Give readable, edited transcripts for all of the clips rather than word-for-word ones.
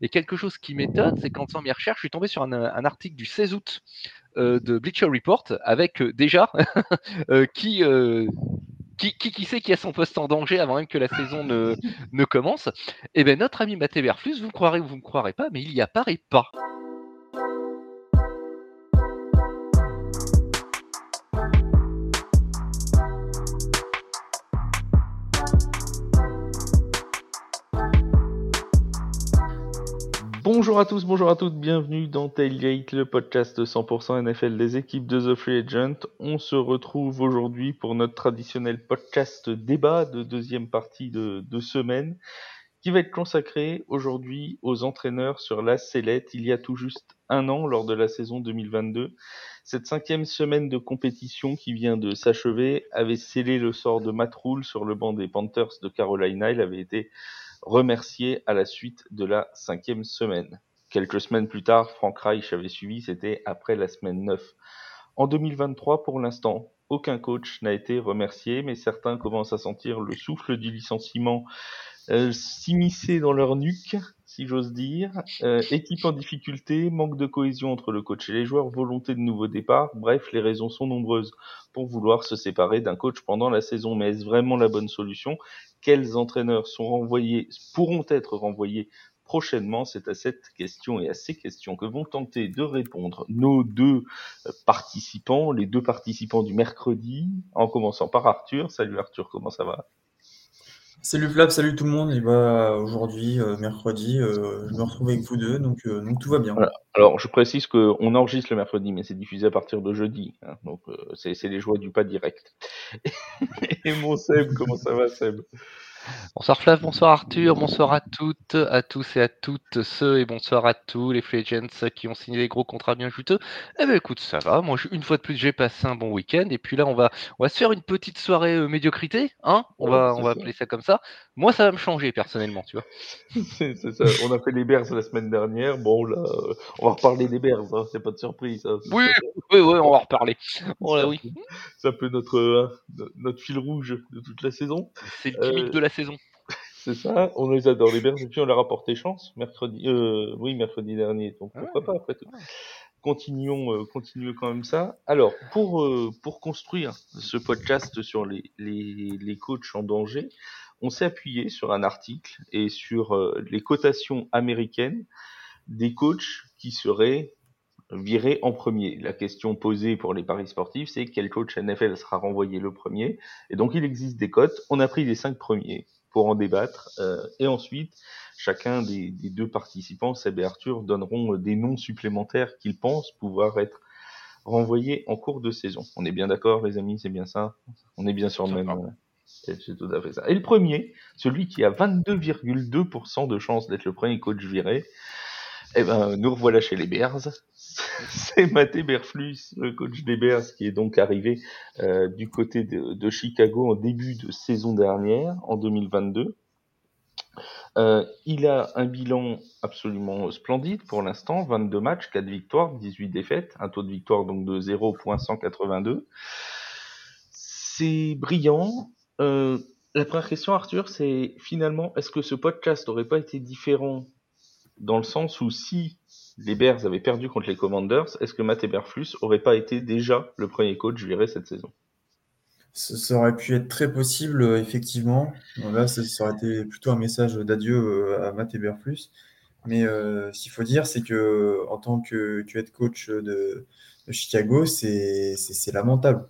Et quelque chose qui m'étonne, c'est qu'en faisant mes recherches, je suis tombé sur un article du 16 août de Bleacher Report avec déjà qui sait qui a son poste en danger avant même que la saison ne commence. Eh bien, notre ami Matt Eberflus, vous me croirez ou vous ne me croirez pas, mais il n'y apparaît pas. Bonjour à tous, bonjour à toutes, bienvenue dans Tailgate, le podcast 100% NFL des équipes de The Free Agent. On se retrouve aujourd'hui pour notre traditionnel podcast débat de deuxième partie de semaine qui va être consacré aujourd'hui aux entraîneurs sur la sellette il y a tout juste un an lors de la saison 2022. Cette cinquième semaine de compétition qui vient de s'achever avait scellé le sort de Matt Rhule sur le banc des Panthers de Caroline. Il avait été remercié à la suite de la cinquième semaine. Quelques semaines plus tard, Frank Reich avait suivi, c'était après la semaine 9. En 2023, pour l'instant, aucun coach n'a été remercié, mais certains commencent à sentir le souffle du licenciement s'immiscer dans leur nuque, si j'ose dire. Équipe en difficulté, manque de cohésion entre le coach et les joueurs, volonté de nouveaux départs. Bref, les raisons sont nombreuses pour vouloir se séparer d'un coach pendant la saison. Mais est-ce vraiment la bonne solution ? Quels entraîneurs pourront être renvoyés prochainement ? C'est à cette question et à ces questions que vont tenter de répondre nos deux participants, les deux participants du mercredi, en commençant par Arthur. Salut Arthur, comment ça va ? Salut Flab, salut tout le monde. Et aujourd'hui, mercredi, je me retrouve avec vous deux, donc tout va bien. Voilà. Alors je précise qu'on enregistre le mercredi, mais c'est diffusé à partir de jeudi, hein, donc c'est les joies du pas direct. Et mon Seb, comment ça va Seb ? Bonsoir Flav, bonsoir Arthur, bonsoir à toutes, à tous et à toutes ceux et bonsoir à tous les free agents qui ont signé des gros contrats bien juteux. Eh bien écoute, ça va, moi une fois de plus j'ai passé un bon week-end et puis là on va se faire une petite soirée médiocrité, hein, on va appeler ça comme ça. Moi ça va me changer personnellement, tu vois. C'est ça, on a fait les Bears la semaine dernière, bon là on va reparler des Bears, hein. C'est pas de surprise. Hein. Oui, on va reparler. Oh là oui. C'est un peu notre fil rouge de toute la saison. C'est le gimmick de la saison. C'est ça, on les adore les Bears et puis on leur a porté chance mercredi dernier, donc pourquoi pas après tout. Continuons quand même ça. Alors pour construire ce podcast sur les coachs en danger, on s'est appuyé sur un article et sur les cotations américaines des coachs qui seraient virés en premier. La question posée pour les paris sportifs, c'est quel coach NFL sera renvoyé le premier. Et donc, il existe des cotes. On a pris les 5 premiers pour en débattre. Et ensuite, chacun des deux participants, Seb et Arthur, donneront des noms supplémentaires qu'ils pensent pouvoir être renvoyés en cours de saison. On est bien d'accord, les amis, c'est bien ça ? On est bien sur le même... C'est tout à fait ça. Et le premier, celui qui a 22,2% de chance d'être le premier coach viré, nous revoilà chez les Bears. C'est Matt Eberflus, le coach des Bears, qui est donc arrivé du côté de Chicago en début de saison dernière, en 2022. Il a un bilan absolument splendide pour l'instant, 22 matchs, 4 victoires, 18 défaites, un taux de victoire donc de 0.182. C'est brillant. La première question, Arthur, c'est finalement, est-ce que ce podcast n'aurait pas été différent ? Dans le sens où si les Bears avaient perdu contre les Commanders, est-ce que Matt Eberflus aurait pas été déjà le premier coach viré cette saison ? Ça aurait pu être très possible, effectivement. Là, ça aurait été plutôt un message d'adieu à Matt Eberflus. Mais ce qu'il faut dire, c'est que en tant que head coach de Chicago, c'est lamentable.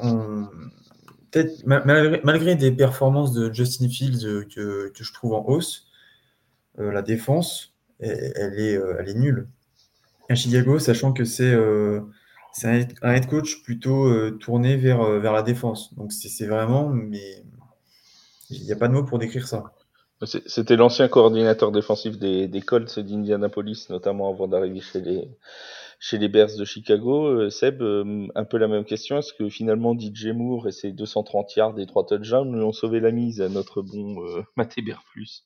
Peut-être malgré des performances de Justin Fields que je trouve en hausse, la défense, elle est nulle. À Chicago, sachant que c'est un head coach plutôt tourné vers la défense. Donc c'est vraiment... mais il n'y a pas de mots pour décrire ça. C'était l'ancien coordinateur défensif des Colts d'Indianapolis, notamment avant d'arriver chez les Bears de Chicago. Seb, un peu la même question. Est-ce que finalement DJ Moore et ses 230 yards et 3 touchdowns lui ont sauvé la mise à notre bon Matt Eberflus ?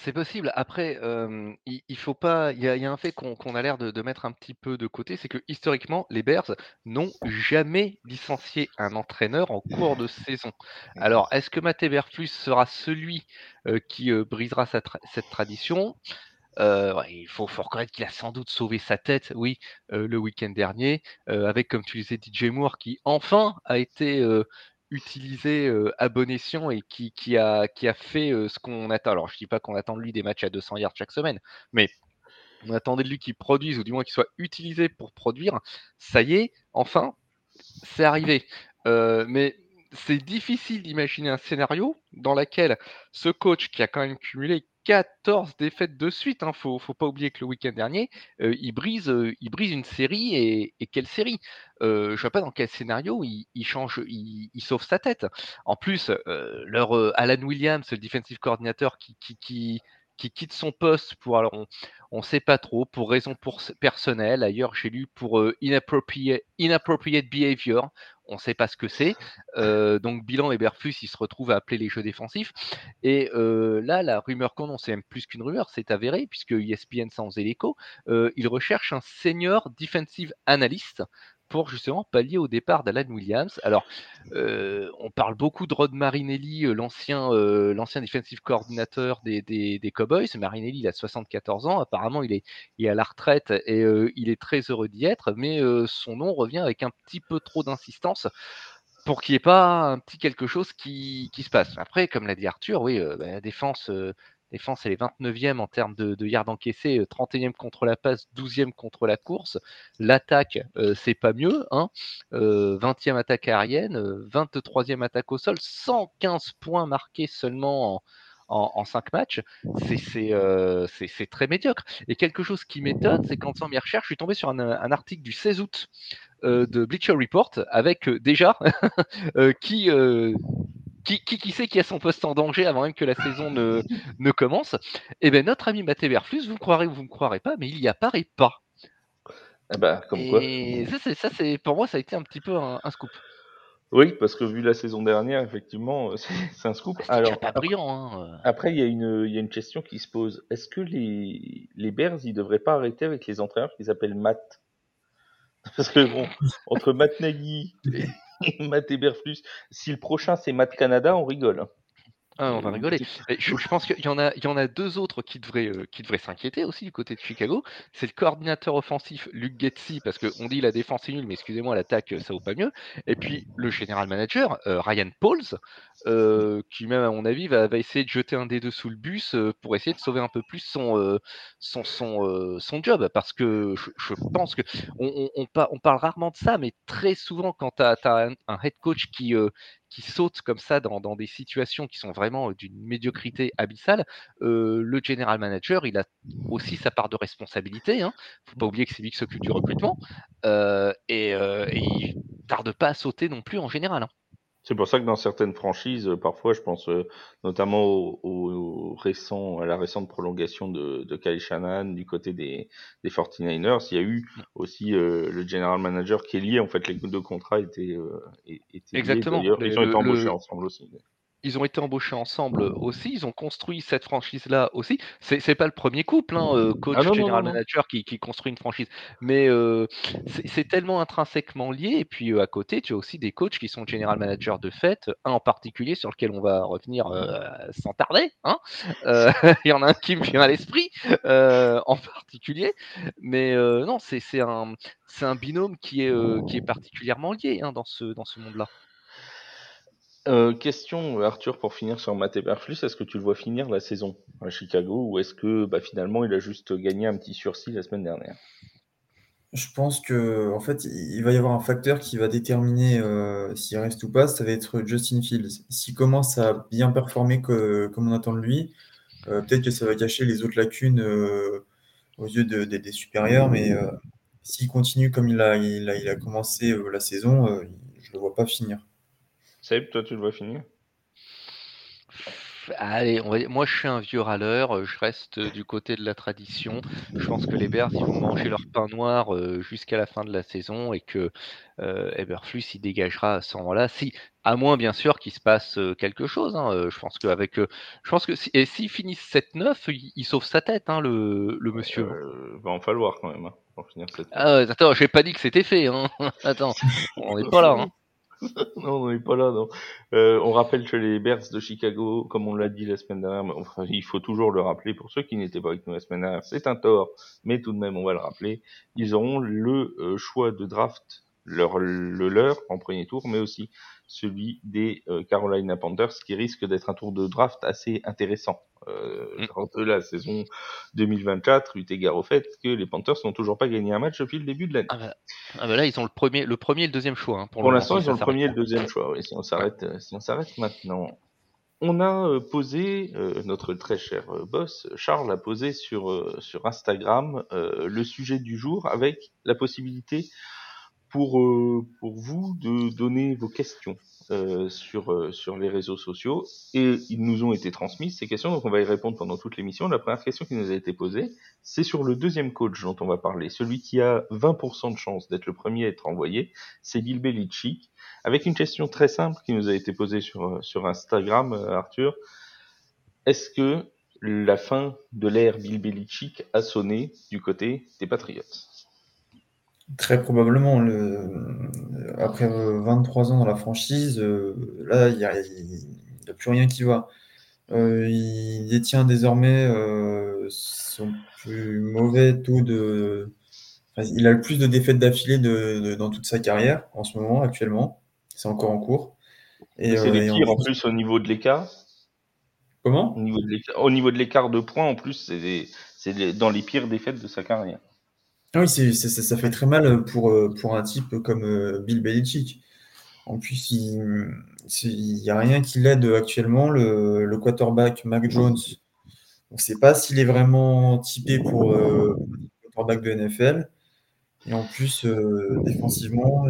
C'est possible. Après, il faut pas. Il y a un fait qu'on a l'air de mettre un petit peu de côté, c'est que historiquement, les Bears n'ont jamais licencié un entraîneur en cours de saison. Alors, est-ce que Matt Eberflus sera celui qui brisera cette tradition? Il faut reconnaître qu'il a sans doute sauvé sa tête, oui, le week-end dernier, avec, comme tu disais, DJ Moore, qui enfin a été utilisé à bon escient et qui a fait ce qu'on attend. Alors, je ne dis pas qu'on attend de lui des matchs à 200 yards chaque semaine, mais on attendait de lui qu'il produise, ou du moins qu'il soit utilisé pour produire. Ça y est, enfin, c'est arrivé. Mais c'est difficile d'imaginer un scénario dans lequel ce coach qui a quand même cumulé 14 défaites de suite, hein. Faut pas oublier que le week-end dernier, il brise une série, et quelle série ? Je vois pas dans quel scénario il sauve sa tête. En plus, leur Alan Williams, le defensive coordinator, qui quitte son poste pour, alors on sait pas trop, pour raison personnelle, ailleurs j'ai lu pour inappropriate behavior, on sait pas ce que c'est, donc bilan Eberflus, il se retrouve à appeler les jeux défensifs, et là la rumeur qu'on annonce, c'est même plus qu'une rumeur, c'est avéré, puisque ESPN s'en faisait l'écho, il recherche un senior defensive analyst, pour justement pallier au départ d'Alan Williams. Alors, on parle beaucoup de Rod Marinelli, l'ancien defensive coordinator des Cowboys. Marinelli, il a 74 ans. Apparemment, il est à la retraite et il est très heureux d'y être. Mais son nom revient avec un petit peu trop d'insistance pour qu'il n'y ait pas un petit quelque chose qui se passe. Après, comme l'a dit Arthur, oui, la défense... Défense, elle est 29e en termes de yards encaissés, 31e contre la passe, 12e contre la course. L'attaque, c'est pas mieux, hein. 20e attaque aérienne, 23e attaque au sol, 115 points marqués seulement en 5 matchs. C'est très médiocre. Et quelque chose qui m'étonne, c'est qu'en faisant mes recherches, je suis tombé sur un article du 16 août de Bleacher Report avec déjà Qui sait qui a son poste en danger avant même que la saison ne commence. Eh bien, notre ami Matt Eberflus, vous me croirez ou vous ne me croirez pas, mais il n'y apparaît pas. Ah bah, comme et quoi. Et ça, pour moi, ça a été un petit peu un scoop. Oui, parce que vu la saison dernière, effectivement, c'est un scoop. C'est alors, pas brillant. Hein. Après, il y a une question qui se pose. Est-ce que les Bears, ils ne devraient pas arrêter avec les entraîneurs qu'ils appellent Matt ? Parce que bon, entre Matt Nagy et... Matt Eberflus, si le prochain c'est Matt Canada, on rigole. Ah, on va rigoler. Je pense qu'il y en a deux autres qui devraient s'inquiéter aussi du côté de Chicago. C'est le coordinateur offensif Luke Getsy, parce qu'on dit la défense est nulle, mais excusez-moi, l'attaque, ça vaut pas mieux. Et puis le général manager, Ryan Pauls, qui même à mon avis va essayer de jeter un des deux sous le bus pour essayer de sauver un peu plus son job. Parce que je pense que on parle rarement de ça, mais très souvent quand t'as un head coach qui saute comme ça dans des situations qui sont vraiment d'une médiocrité abyssale, le general manager, il a aussi sa part de responsabilité, hein. Faut pas oublier que c'est lui qui s'occupe du recrutement, et il tarde pas à sauter non plus en général, hein. C'est pour ça que dans certaines franchises, parfois, je pense notamment à la récente prolongation de Kyle Shanahan du côté des 49ers, il y a eu aussi le general manager qui est lié. En fait, les deux contrats étaient exactement liés. Ils ont été embauchés ensemble aussi. Ils ont été embauchés ensemble aussi, ils ont construit cette franchise-là aussi. C'est pas le premier couple, hein, coach, général manager qui construit une franchise. Mais c'est tellement intrinsèquement lié. Et puis à côté, tu as aussi des coachs qui sont général manager de fait. Un en particulier sur lequel on va revenir sans tarder. Hein. Il y en a un qui me vient à l'esprit en particulier. Mais non, c'est un binôme qui est particulièrement lié, hein, dans ce monde-là. Question, Arthur, pour finir sur Matt Eberflus, est-ce que tu le vois finir la saison à Chicago, ou est-ce que finalement il a juste gagné un petit sursis la semaine dernière ? Je pense que en fait il va y avoir un facteur qui va déterminer s'il reste ou pas, ça va être Justin Fields. S'il commence à bien performer comme on attend de lui, peut-être que ça va cacher les autres lacunes aux yeux des supérieurs, mais s'il continue comme il a commencé la saison, je ne le vois pas finir. Seb, toi, tu le vois finir ? Allez, moi je suis un vieux râleur, je reste du côté de la tradition. Je pense que les Bears ils vont manger leur pain noir jusqu'à la fin de la saison et que Eberflus il dégagera à ce moment-là. Si, à moins bien sûr qu'il se passe quelque chose. Hein. Je pense qu'avec, et s'ils finissent 7-9, ils sauvent sa tête, hein, le monsieur. Va en falloir quand même. Hein, pour finir cette... attends, j'ai pas dit que c'était fait. Hein. Attends, on n'est pas là. Hein. Non, on n'est pas là, non. On rappelle que les Bears de Chicago, comme on l'a dit la semaine dernière, mais enfin, il faut toujours le rappeler pour ceux qui n'étaient pas avec nous la semaine dernière, c'est un tort, mais tout de même, on va le rappeler. Ils auront le choix de draft, leur en premier tour, mais aussi celui des Carolina Panthers, qui risque d'être un tour de draft assez intéressant lors de la saison 2024, eu égard au fait que les Panthers n'ont toujours pas gagné un match depuis le début de l'année. Ah bah là, ils ont le premier et le deuxième choix. Hein, pour l'instant, ils ont le premier et le deuxième choix. Oui, si on s'arrête maintenant. On a posé, notre très cher boss, Charles a posé sur Instagram le sujet du jour avec la possibilité pour vous de donner vos questions sur les réseaux sociaux, et ils nous ont été transmises ces questions, donc on va y répondre pendant toute l'émission. La première question qui nous a été posée, c'est sur le deuxième coach dont on va parler, celui qui a 20% de chance d'être le premier à être envoyé, c'est Bill Belichick, avec une question très simple qui nous a été posée sur Instagram, Arthur. Est-ce que la fin de l'ère Bill Belichick a sonné du côté des Patriots ? Très probablement. Après 23 ans dans la franchise, là, il n'y a plus rien qui va. Il détient désormais son plus mauvais taux de... Enfin, il a le plus de défaites d'affilée dans toute sa carrière, en ce moment, actuellement. C'est encore en cours. Et c'est les pires, en plus, au niveau de l'écart. Comment ? Au niveau de l'écart de points, en plus, c'est dans les pires défaites de sa carrière. Ah oui, ça fait très mal pour un type comme Bill Belichick. En plus, il n'y a rien qui l'aide actuellement. Le quarterback Mac Jones, on ne sait pas s'il est vraiment typé pour le quarterback de NFL. Et en plus, défensivement,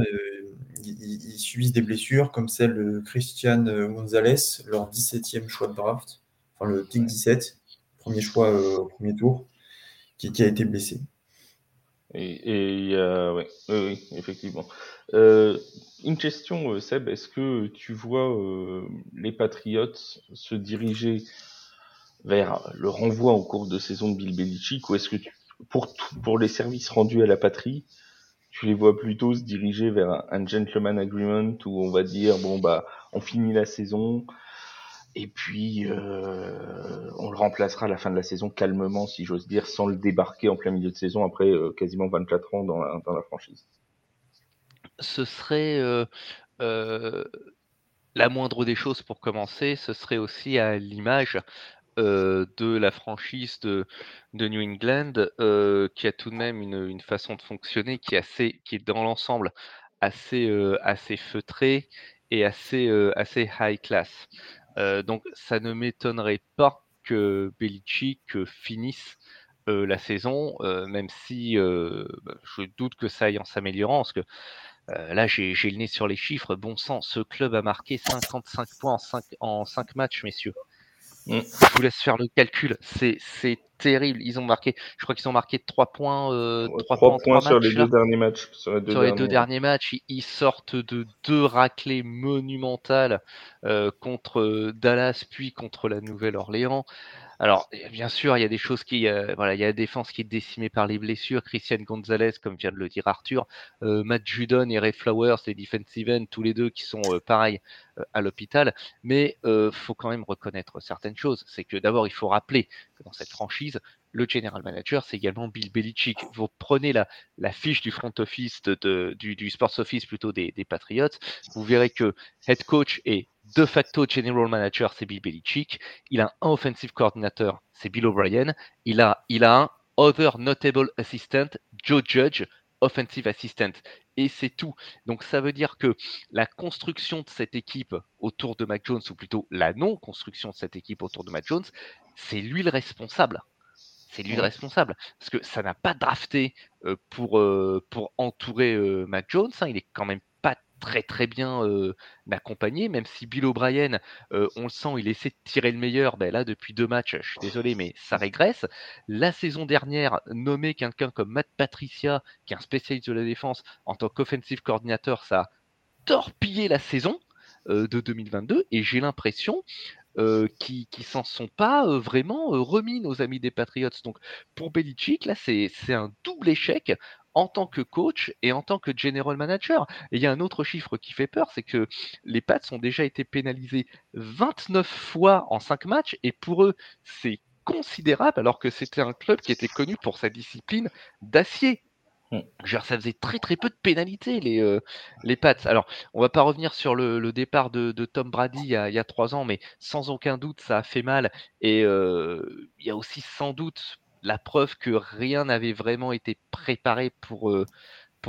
ils subissent des blessures comme celle de Christian Gonzalez, leur 17e choix de draft, enfin le pick 17, premier choix au premier tour, qui a été blessé. Oui, effectivement. Une question, Seb, est-ce que tu vois les Patriots se diriger vers le renvoi en cours de saison de Bill Belichick, ou est-ce que pour les services rendus à la patrie, tu les vois plutôt se diriger vers un gentleman agreement où on va dire on finit la saison et puis on le remplacera à la fin de la saison calmement, si j'ose dire, sans le débarquer en plein milieu de saison après quasiment 24 ans dans la franchise. Ce serait la moindre des choses pour commencer. Ce serait aussi à l'image de la franchise de New England, qui a tout de même une façon de fonctionner qui est dans l'ensemble assez feutrée et assez high class. Donc ça ne m'étonnerait pas que Belichick finisse la saison, même si je doute que ça aille en s'améliorant, parce que là j'ai le nez sur les chiffres. Bon sang, ce club a marqué 55 points en 5 matchs, messieurs. Je vous laisse faire le calcul, c'est terrible. Je crois qu'ils ont marqué 3 points, 3 points sur les deux derniers matchs. Ils sortent de 2 raclées monumentales contre Dallas puis contre la Nouvelle-Orléans. Alors, bien sûr, il y a des choses il y a la défense qui est décimée par les blessures. Christian Gonzalez, comme vient de le dire Arthur, Matt Judon et Ray Flowers, les defensive ends, tous les deux qui sont pareils à l'hôpital. Mais faut quand même reconnaître certaines choses. C'est que d'abord, il faut rappeler que dans cette franchise, le general manager, c'est également Bill Belichick. Vous prenez la fiche du front office, du sports office plutôt des Patriots, vous verrez que head coach est de facto general manager, c'est Bill Belichick. Il a un offensive coordinator, c'est Bill O'Brien. Il a un other notable assistant, Joe Judge, offensive assistant. Et c'est tout. Donc ça veut dire que la construction de cette équipe autour de Mac Jones, ou plutôt la non-construction de cette équipe autour de Mac Jones, c'est lui le responsable. Parce que ça n'a pas drafté pour entourer Mac Jones. Hein. Il est quand même pas très très bien accompagné, même si Bill O'Brien, on le sent, il essaie de tirer le meilleur. Là, depuis 2 matchs, je suis désolé, mais ça régresse. La saison dernière, nommer quelqu'un comme Matt Patricia, qui est un spécialiste de la défense, en tant qu'offensive coordinateur, ça a torpillé la saison de 2022, et j'ai l'impression qui s'en sont pas vraiment remis, nos amis des Patriots. Donc pour Belichick, là, c'est un double échec en tant que coach et en tant que general manager. Et il y a un autre chiffre qui fait peur, c'est que les Pats ont déjà été pénalisés 29 fois en 5 matchs, et pour eux, c'est considérable, alors que c'était un club qui était connu pour sa discipline d'acier. Genre, ça faisait très très peu de pénalités, les Pats. Alors, on va pas revenir sur le départ de Tom Brady il y a 3 ans, mais sans aucun doute, ça a fait mal. Et il y a aussi sans doute la preuve que rien n'avait vraiment été préparé pour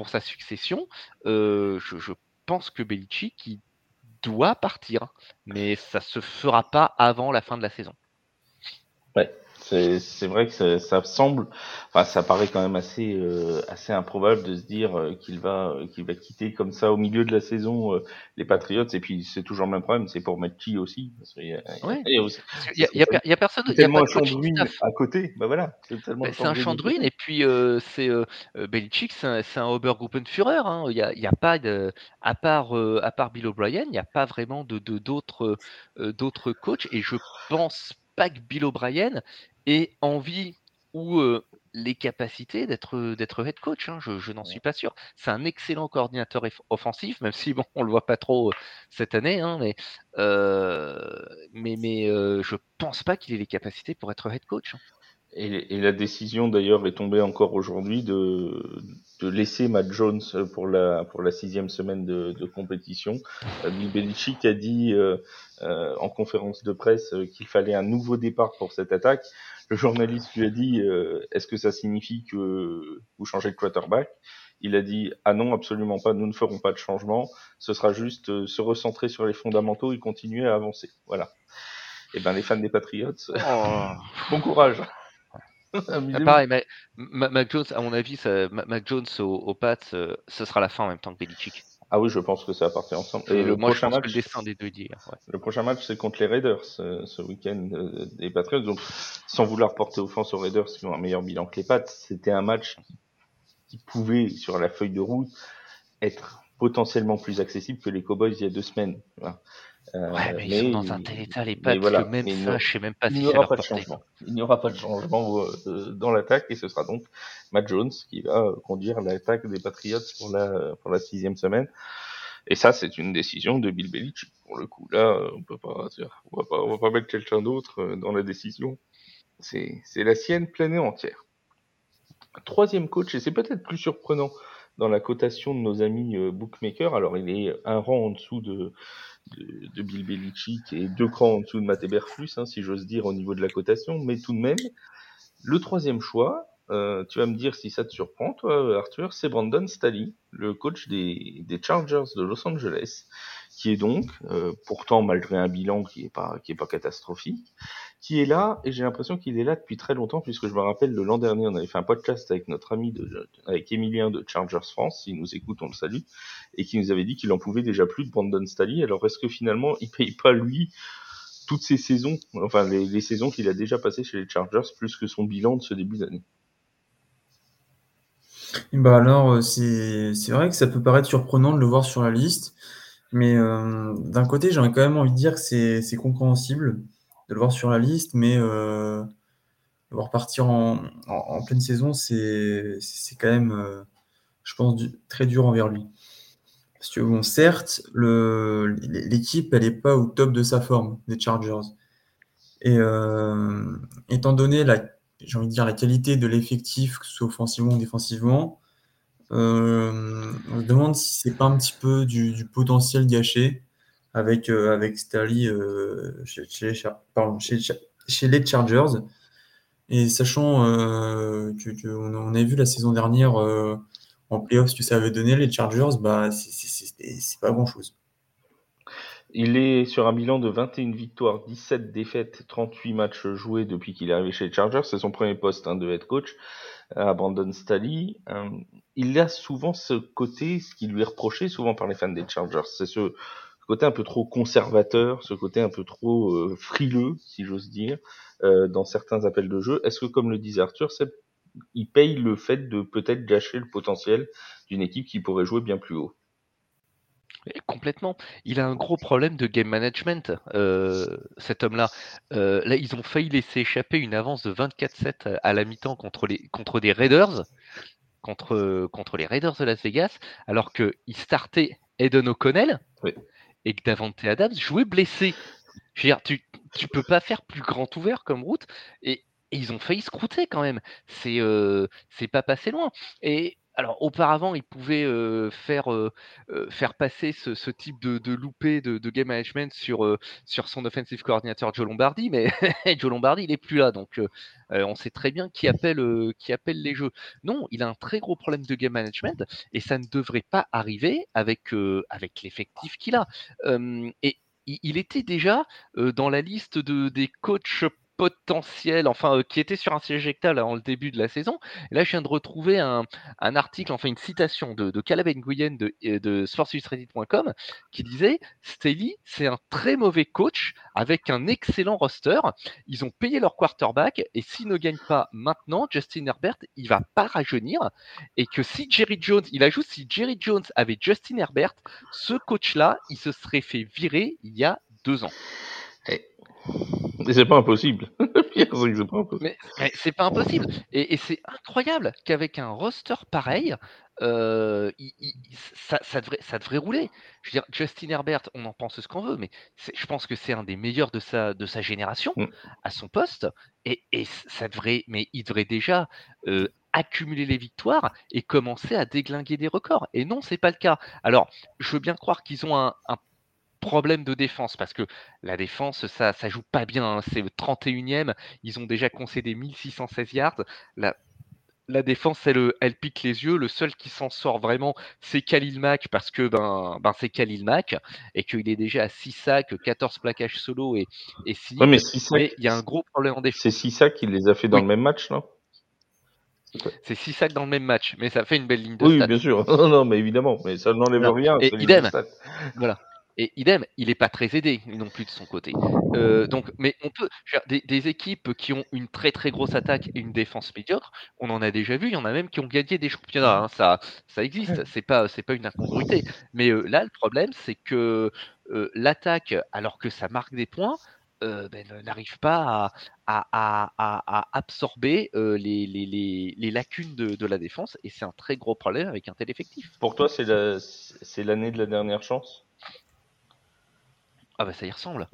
sa succession. Je pense que Belichick, il doit partir, mais ça se fera pas avant la fin de la saison. Ouais. C'est vrai que ça semble, enfin, ça paraît quand même assez improbable de se dire qu'il va quitter comme ça au milieu de la saison les Patriots. Et puis c'est toujours le même problème, c'est pour Matchy aussi. Il y a personne. Il y a pas de champ de ruines à côté. Bah voilà. C'est un champ de ruines. Et puis Belichick, c'est un Obergruppenführer. Hein. Il y a pas de, à part Bill O'Brien, il n'y a pas vraiment d'autres coachs. Et je pense que Bill O'Brien ait envie ou les capacités d'être head coach, hein, je n'en suis pas sûr. C'est un excellent coordinateur offensif, même si on le voit pas trop cette année, hein, mais je pense pas qu'il ait les capacités pour être head coach. Hein. Et la décision d'ailleurs est tombée encore aujourd'hui de laisser Matt Jones pour la 6e semaine de compétition. Bill Belichick a dit en conférence de presse qu'il fallait un nouveau départ pour cette attaque. Le journaliste lui a dit est-ce que ça signifie que vous changez de quarterback ? Il a dit ah non, absolument pas, nous ne ferons pas de changement, ce sera juste se recentrer sur les fondamentaux et continuer à avancer. Voilà. Et ben les fans des Patriots, bon courage. Pareil, Mac Jones, à mon avis, Mac Jones au Pats, ce sera la fin en même temps que Belichick. Ah oui, je pense que ça va partir ensemble. Et le prochain match, le destin des deux dires. Ouais. Le prochain match, c'est contre les Raiders ce week-end des Patriots. Donc, sans vouloir porter offense aux Raiders, qui ont un meilleur bilan que les Pats, c'était un match qui pouvait, sur la feuille de route, être potentiellement plus accessible que les Cowboys il y a 2 semaines. Voilà. Ouais, mais ils sont dans un tel état, les Pats, voilà, que même ça, je sais même pas si ça leur porte. Il n'y aura pas de changement dans l'attaque, et ce sera donc Matt Jones qui va conduire l'attaque des Patriots pour la 6e semaine. Et ça, c'est une décision de Bill Belichick. Pour le coup, là, on va pas mettre quelqu'un d'autre dans la décision. C'est la sienne pleine et entière. 3e coach, et c'est peut-être plus surprenant dans la cotation de nos amis bookmakers. Alors, il est un rang en dessous de Bill Belichick et 2 crans en dessous de Matt Eberflus, hein, si j'ose dire, au niveau de la cotation, mais tout de même, le 3e choix, tu vas me dire si ça te surprend, toi, Arthur, c'est Brandon Staley, le coach des Chargers de Los Angeles, qui est donc, pourtant malgré un bilan qui est pas catastrophique, qui est là, et j'ai l'impression qu'il est là depuis très longtemps, puisque je me rappelle, l'an dernier, on avait fait un podcast avec notre ami avec Emilien de Chargers France, s'il nous écoute, on le salue, et qui nous avait dit qu'il en pouvait déjà plus de Brandon Staley. Alors est-ce que finalement, il paye pas, lui, toutes ces saisons, enfin les saisons qu'il a déjà passées chez les Chargers, plus que son bilan de ce début d'année? Bah alors, c'est vrai que ça peut paraître surprenant de le voir sur la liste, mais d'un côté, j'aurais quand même envie de dire que c'est compréhensible de le voir sur la liste, mais le voir partir en pleine saison, c'est quand même, je pense, très dur envers lui. Parce que, bon, certes, l'équipe, elle n'est pas au top de sa forme, des Chargers. Et étant donné la qualité de l'effectif, que ce soit offensivement ou défensivement, on se demande si c'est pas un petit peu du potentiel gâché avec Staley chez les Chargers. Et sachant qu'on a vu la saison dernière en playoffs ce que ça avait donné, les Chargers, bah, c'est pas grand-chose. Il est sur un bilan de 21 victoires, 17 défaites, 38 matchs joués depuis qu'il est arrivé chez les Chargers. C'est son premier poste de head coach. à Brandon Staley, il a souvent ce côté, ce qui lui est reproché souvent par les fans des Chargers, c'est ce côté un peu trop conservateur, ce côté un peu trop frileux, si j'ose dire, dans certains appels de jeu. Est-ce que, comme le disait Arthur, il paye le fait de peut-être gâcher le potentiel d'une équipe qui pourrait jouer bien plus haut? Complètement. Il a un gros problème de game management, cet homme-là. Là, ils ont failli laisser échapper une avance de 24-7 à la mi-temps contre les Raiders de Las Vegas, alors qu'ils startaient Aiden O'Connell et que Davante Adams jouait blessé. Je veux dire, tu peux pas faire plus grand ouvert comme route, et ils ont failli se croûter quand même. C'est pas passé loin. Et alors, auparavant, ils pouvaient faire passer ce type de loupé de game management sur son offensive coordinator Joe Lombardi, mais Joe Lombardi, il n'est plus là, donc on sait très bien qui appelle les jeux. Non, il a un très gros problème de game management, et ça ne devrait pas arriver avec l'effectif qu'il a. Et il était déjà dans la liste des coachs potentiel, qui était sur un siège éjectable en le début de la saison. Et là, je viens de retrouver un article, une citation de Caleb Nguyen de sportsillustrated.com qui disait « Staley, c'est un très mauvais coach avec un excellent roster. Ils ont payé leur quarterback et s'ils ne gagnent pas maintenant, Justin Herbert, il va pas rajeunir. Et que si Jerry Jones avait Justin Herbert, ce coach-là, il se serait fait virer il y a 2 ans. » Et c'est pas impossible. Mais c'est pas impossible. Et c'est incroyable qu'avec un roster pareil, ça devrait rouler. Je veux dire, Justin Herbert, on en pense ce qu'on veut, mais je pense que c'est un des meilleurs de sa génération, à son poste. Et il devrait déjà accumuler les victoires et commencer à déglinguer des records. Et non, c'est pas le cas. Alors, je veux bien croire qu'ils ont un problème de défense, parce que la défense, ça joue pas bien, hein. C'est le 31e, ils ont déjà concédé 1616 yards, la défense, elle pique les yeux, le seul qui s'en sort vraiment, c'est Khalil Mack, parce que c'est Khalil Mack, et qu'il est déjà à 6 sacs, 14 plaquages solo, et si, ouais, mais il y a un gros problème en défense. C'est 6 sacs qu'il les a fait dans le même match, non ? C'est 6 sacs dans le même match, mais ça fait une belle ligne de stats. Oui, bien sûr, non, mais évidemment, mais ça n'enlève rien. Et idem, voilà. Et idem, il n'est pas très aidé non plus de son côté. Donc, mais on peut des équipes qui ont une très très grosse attaque et une défense médiocre, on en a déjà vu. Il y en a même qui ont gagné des championnats. Hein, ça existe. C'est pas une incongruité. Mais là, le problème, c'est que l'attaque, alors que ça marque des points, n'arrive pas à absorber les lacunes de la défense. Et c'est un très gros problème avec un tel effectif. Pour toi, c'est l'année de la dernière chance ? Ah bah ça y ressemble.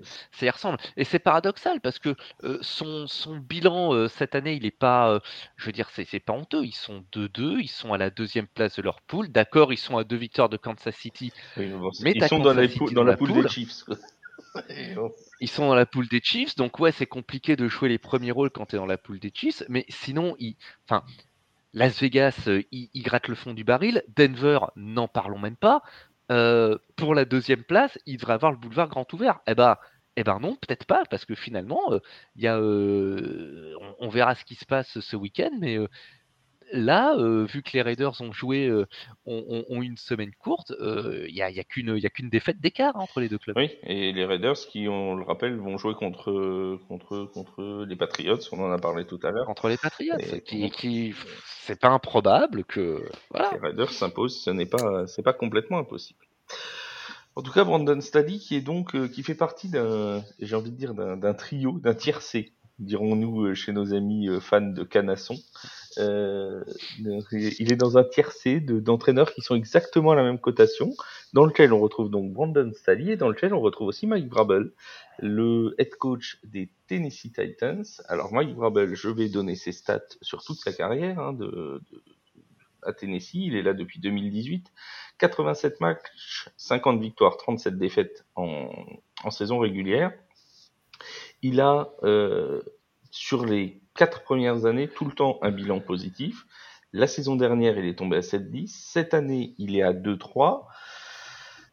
Et c'est paradoxal parce que son bilan cette année, il est pas, je veux dire, c'est pas honteux. Ils sont 2-2, ils sont à la 2e place de leur poule. D'accord, ils sont à 2 victoires de Kansas City. Oui, bon, mais ils sont dans la poule des Chiefs. Ils sont dans la poule des Chiefs, donc ouais, c'est compliqué de jouer les premiers rôles quand t'es dans la poule des Chiefs. Mais sinon, Las Vegas, ils grattent le fond du baril. Denver, n'en parlons même pas. Pour la 2e place, il devrait avoir le boulevard grand ouvert. Eh ben non, peut-être pas, parce que finalement, on verra ce qui se passe ce week-end, mais vu que les Raiders ont joué, ont une semaine courte, il n'y a qu'une défaite d'écart entre les deux clubs. Oui, et les Raiders qui, on le rappelle, vont jouer contre les Patriots, on en a parlé tout à l'heure. Contre les Patriots, qui c'est pas improbable que... Voilà. Les Raiders s'imposent, c'est pas complètement impossible. En tout cas, Brandon Staley, qui est donc, qui fait partie d'un trio, d'un tiercé, dirons-nous chez nos amis fans de Canasson. Il est dans un tiercé d'entraîneurs qui sont exactement à la même cotation, dans lequel on retrouve donc Brandon Staley et dans lequel on retrouve aussi Mike Vrabel, le head coach des Tennessee Titans. Alors Mike Vrabel, je vais donner ses stats sur toute sa carrière à Tennessee. Il est là depuis 2018, 87 matchs, 50 victoires, 37 défaites en saison régulière. Il a sur les 4 premières années, tout le temps un bilan positif. La saison dernière, il est tombé à 7-10. Cette année, il est à 2-3.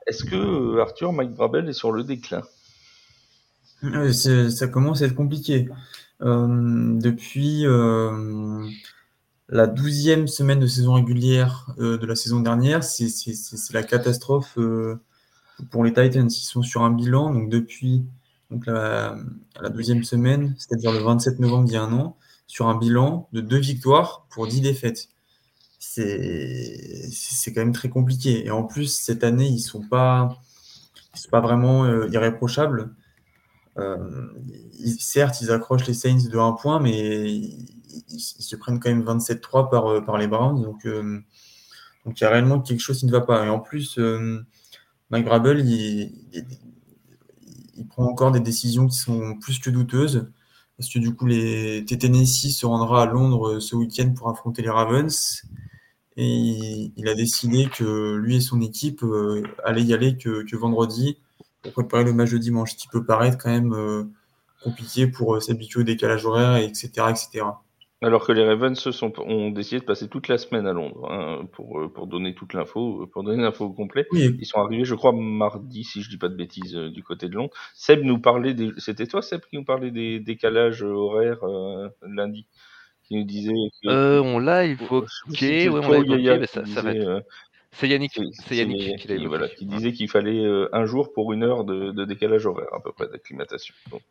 Est-ce que, Arthur, Mike Vrabel est sur le déclin ? Ça commence à être compliqué. Depuis la 12e semaine de saison régulière de la saison dernière, c'est la catastrophe pour les Titans. Ils sont sur un bilan donc depuis la 12e semaine, c'est-à-dire le 27 novembre il y a un an, sur un bilan de 2 victoires pour 10 défaites. C'est quand même très compliqué. Et en plus, cette année, ils sont pas vraiment irréprochables. Certes, ils accrochent les Saints de 1 point, mais ils se prennent quand même 27-3 par les Browns. Donc, il y a réellement quelque chose qui ne va pas. Et en plus, Mike Vrabel, il prend encore des décisions qui sont plus que douteuses. Parce que du coup, Tennessee se rendra à Londres ce week-end pour affronter les Ravens. Et il a décidé que lui et son équipe allaient y aller que vendredi pour préparer le match de dimanche, qui peut paraître quand même compliqué pour s'habituer au décalage horaire, etc., etc. Alors que les Ravens ont décidé de passer toute la semaine à Londres hein, pour donner toute l'info, pour donner l'info au complet. Oui. Ils sont arrivés, je crois, mardi, si je dis pas de bêtises, du côté de Londres. Seb nous parlait, c'était toi, Seb, qui nous parlait des décalages horaires lundi, qui nous disait que... on l'a évoqué, ça va être... C'est Yannick qui l'a évoqué. Voilà, qui disait qu'il fallait un jour pour une heure de décalage horaire, à peu près, d'acclimatation. Donc,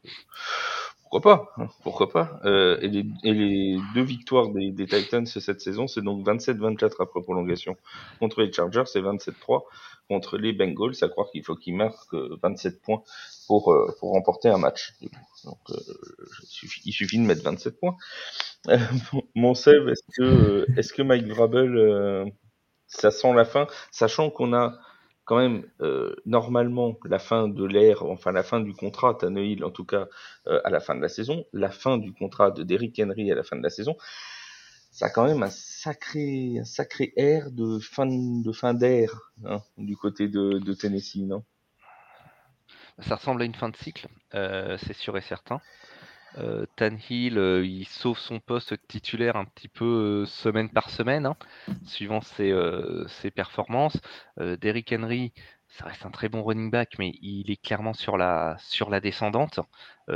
pourquoi pas. Et les 2 victoires des Titans cette saison, c'est donc 27-24 après prolongation contre les Chargers et 27-3 contre les Bengals. À croire qu'il faut qu'ils marquent 27 points pour remporter un match. Donc, il suffit de mettre 27 points. Mon Seb, est-ce que Mike Vrabel, ça sent la fin, sachant qu'on a quand même normalement la fin de l'ère, enfin la fin du contrat Tannehill en tout cas à la fin de la saison, la fin du contrat de Derrick Henry à la fin de la saison, ça a quand même un sacré air de fin d'ère hein, du côté de Tennessee, non ? Ça ressemble à une fin de cycle, c'est sûr et certain. Tannehill, il sauve son poste titulaire un petit peu semaine par semaine, hein, suivant ses performances. Derrick Henry, ça reste un très bon running back, mais il est clairement sur la descendante,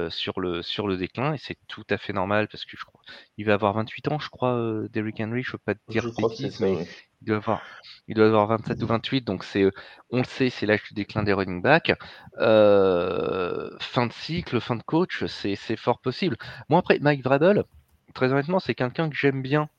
sur le déclin, et c'est tout à fait normal parce que je crois il va avoir 28 ans, je crois, Derrick Henry, je ne peux pas te dire bêtise, mais ouais. Il doit avoir 27 ou 28, donc on le sait, c'est l'âge du déclin des running backs. Fin de cycle, fin de coach, c'est fort possible. Moi, après, Mike Vrabel, très honnêtement, c'est quelqu'un que j'aime bien.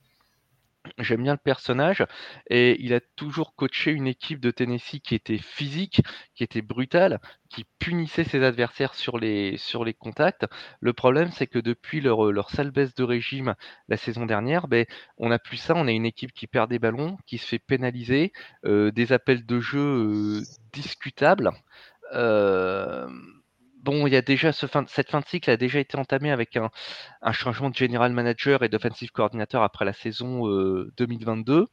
J'aime bien le personnage, et il a toujours coaché une équipe de Tennessee qui était physique, qui était brutale, qui punissait ses adversaires sur les contacts. Le problème, c'est que depuis leur sale baisse de régime la saison dernière, on n'a plus ça, on a une équipe qui perd des ballons, qui se fait pénaliser, des appels de jeu discutables. Il y a déjà cette fin de cycle a déjà été entamée avec un changement de general manager et d'offensive coordinateur après la saison 2022.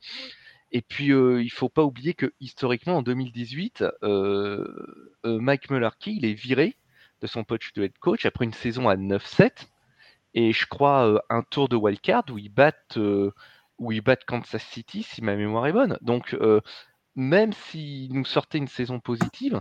Et puis, il ne faut pas oublier que historiquement, en 2018, Mike Mularkey, il est viré de son poste de head coach après une saison à 9-7 et je crois un tour de wildcard où ils battent Kansas City, si ma mémoire est bonne. Donc, même s'ils nous sortaient une saison positive,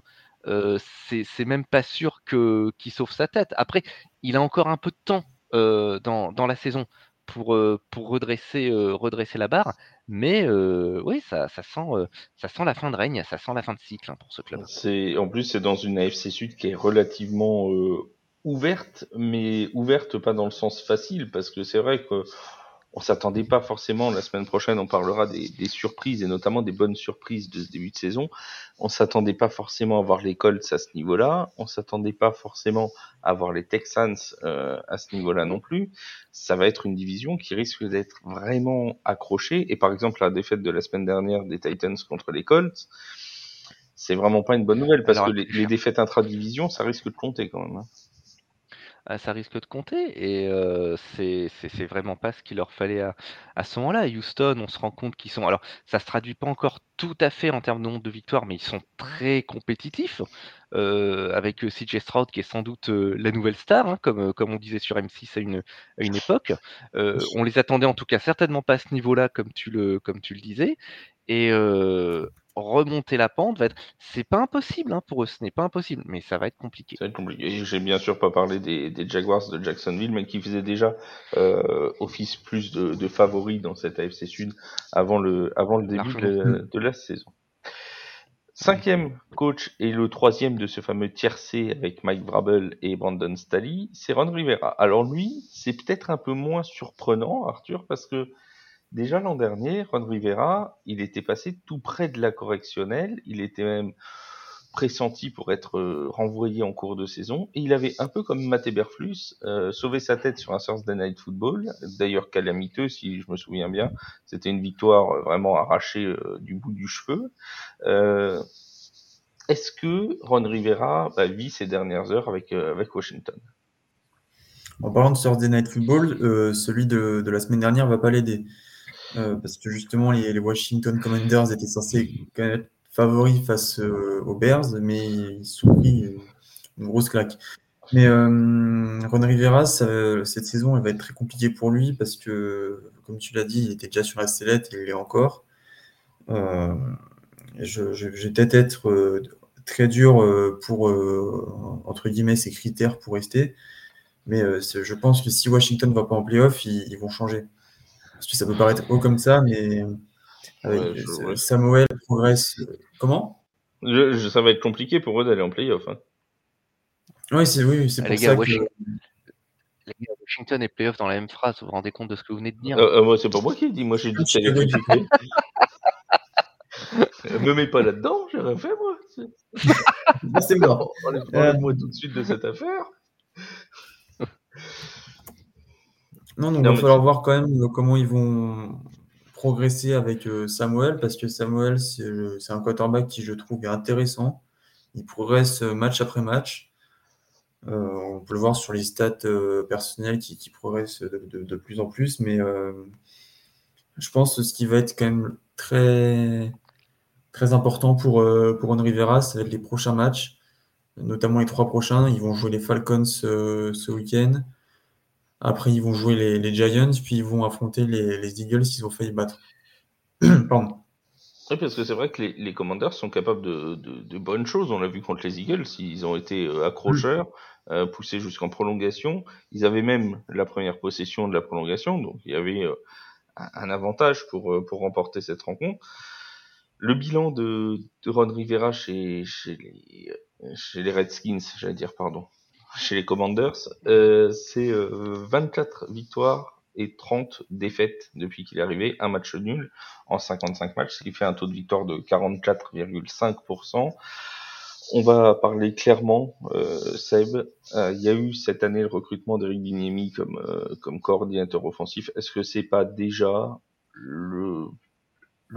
c'est même pas sûr qu'il sauve sa tête. Après, il a encore un peu de temps dans la saison pour redresser la barre, mais oui, ça sent la fin de règne, ça sent la fin de cycle hein, pour ce club. En plus, c'est dans une AFC Sud qui est relativement ouverte, mais ouverte pas dans le sens facile, parce que c'est vrai que on s'attendait pas forcément, la semaine prochaine on parlera des surprises et notamment des bonnes surprises de ce début de saison. On s'attendait pas forcément à voir les Colts à ce niveau-là, on s'attendait pas forcément à voir les Texans à ce niveau-là non plus. Ça va être une division qui risque d'être vraiment accrochée, et par exemple la défaite de la semaine dernière des Titans contre les Colts, c'est vraiment pas une bonne nouvelle parce que les défaites intra-division, ça risque de compter quand même. Hein. Ça risque de compter, et c'est vraiment pas ce qu'il leur fallait à ce moment-là. Houston, on se rend compte qu'ils sont... Alors, ça se traduit pas encore tout à fait en termes de nombre de victoires, mais ils sont très compétitifs, avec CJ Stroud, qui est sans doute la nouvelle star, hein, comme on disait sur M6 à une époque. On les attendait en tout cas certainement pas à ce niveau-là, comme tu le disais. Et remonter la pente va être, c'est pas impossible pour eux, ce n'est pas impossible, mais ça va être compliqué. Ça va être compliqué. J'ai bien sûr pas parlé des Jaguars de Jacksonville, mais qui faisaient déjà office plus de favoris dans cette AFC Sud avant le début de la saison. Cinquième coach et le troisième de ce fameux tiercé avec Mike Vrabel et Brandon Staley, c'est Ron Rivera. Alors lui, c'est peut-être un peu moins surprenant, Arthur, parce que déjà l'an dernier, Ron Rivera, il était passé tout près de la correctionnelle, il était même pressenti pour être renvoyé en cours de saison, et il avait, un peu comme Matt Eberflus, sauvé sa tête sur un Thursday Night Football, d'ailleurs calamiteux si je me souviens bien, c'était une victoire vraiment arrachée du bout du cheveu. Est-ce que Ron Rivera vit ses dernières heures avec Washington ? En parlant de Thursday Night Football, celui de la semaine dernière va pas l'aider. Parce que justement, les Washington Commanders étaient censés être favoris face aux Bears, mais ils souffrent une grosse claque. Mais Ron Rivera, cette saison, elle va être très compliquée pour lui parce que, comme tu l'as dit, il était déjà sur la sellette et il l'est encore. Je vais peut-être être très dur pour, entre guillemets, ses critères pour rester. Mais je pense que si Washington ne va pas en play-off, ils vont changer. Parce que ça peut paraître haut comme ça, mais Samuel progresse. Comment ? Ça va être compliqué pour eux d'aller en play-off. Hein. Oui, c'est pour ça que... Les gars, Washington et play-off dans la même phrase, vous vous rendez compte de ce que vous venez de dire ? C'est pas moi qui ai dit, moi j'ai dit ça. Me mets pas là-dedans, j'ai rien fait, moi. C'est mort. On va parler de moi tout de suite de cette affaire. Non, il va falloir voir quand même comment ils vont progresser avec Samuel, parce que Samuel, c'est un quarterback qui, je trouve, est intéressant. Il progresse match après match. On peut le voir sur les stats personnelles qui progressent de plus en plus, mais je pense que ce qui va être quand même très, très important pour Ron Rivera, ça va être les prochains matchs, notamment les 3 prochains. Ils vont jouer les Falcons ce week-end. Après, ils vont jouer les Giants, puis ils vont affronter les Eagles qu'ils ont failli battre. Pardon. Oui, parce que c'est vrai que les Commanders sont capables de bonnes choses. On l'a vu contre les Eagles, ils ont été accrocheurs, poussés jusqu'en prolongation. Ils avaient même la première possession de la prolongation, donc il y avait un avantage pour remporter cette rencontre. Le bilan de Ron Rivera chez les Redskins, chez les Commanders, c'est 24 victoires et 30 défaites depuis qu'il est arrivé, un match nul en 55 matchs, ce qui fait un taux de victoire de 44,5%. On va parler clairement, Seb, il y a eu cette année le recrutement d'Eric Bieniemi comme coordinateur offensif. Est-ce que c'est pas déjà le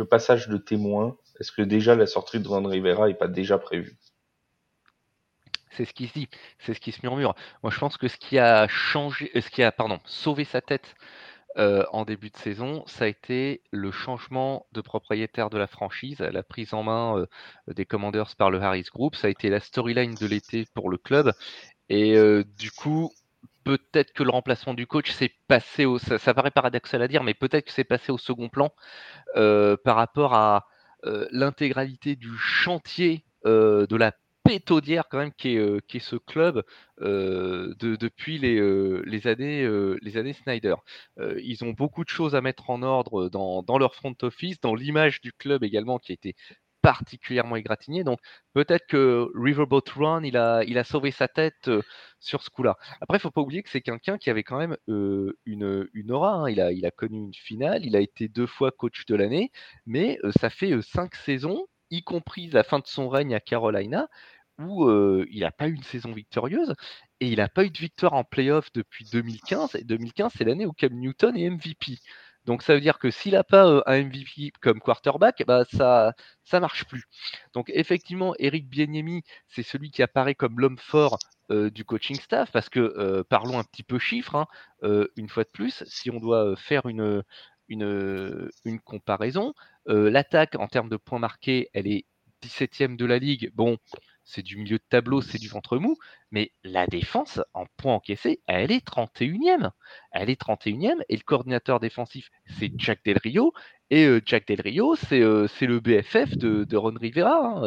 passage de témoin ? Est-ce que déjà la sortie de Ron Rivera est pas déjà prévue ? C'est ce qui se dit, c'est ce qui se murmure. Moi, je pense que ce qui a sauvé sa tête en début de saison, ça a été le changement de propriétaire de la franchise, la prise en main des Commanders par le Harris Group. Ça a été la storyline de l'été pour le club. Et du coup, peut-être que le remplacement du coach s'est passé ça paraît paradoxal à dire, mais peut-être que c'est passé au second plan par rapport à l'intégralité du chantier de la pétaudière quand même qui est ce club depuis les années Snyder. Ils ont beaucoup de choses à mettre en ordre dans leur front office, dans l'image du club également qui a été particulièrement égratignée. Donc peut-être que Riverboat Ron il a sauvé sa tête sur ce coup-là. Après, faut pas oublier que c'est quelqu'un qui avait quand même une aura. Hein. Il a connu une finale, il a été 2 fois coach de l'année, mais ça fait 5 saisons, y compris la fin de son règne à Carolina, où il n'a pas eu une saison victorieuse, et il n'a pas eu de victoire en play-off depuis 2015, et 2015, c'est l'année où Cam Newton est MVP. Donc ça veut dire que s'il n'a pas un MVP comme quarterback, ça ne marche plus. Donc effectivement, Eric Bieniemi, c'est celui qui apparaît comme l'homme fort du coaching staff, parce que, parlons un petit peu chiffres, hein, une fois de plus, si on doit faire une comparaison, l'attaque en termes de points marqués, elle est 17e de la ligue. Bon, c'est du milieu de tableau, c'est du ventre mou, mais la défense, en points encaissés, elle est 31e. Elle est 31e, et le coordinateur défensif, c'est Jack Del Rio, et Jack Del Rio, c'est le BFF de Ron Rivera.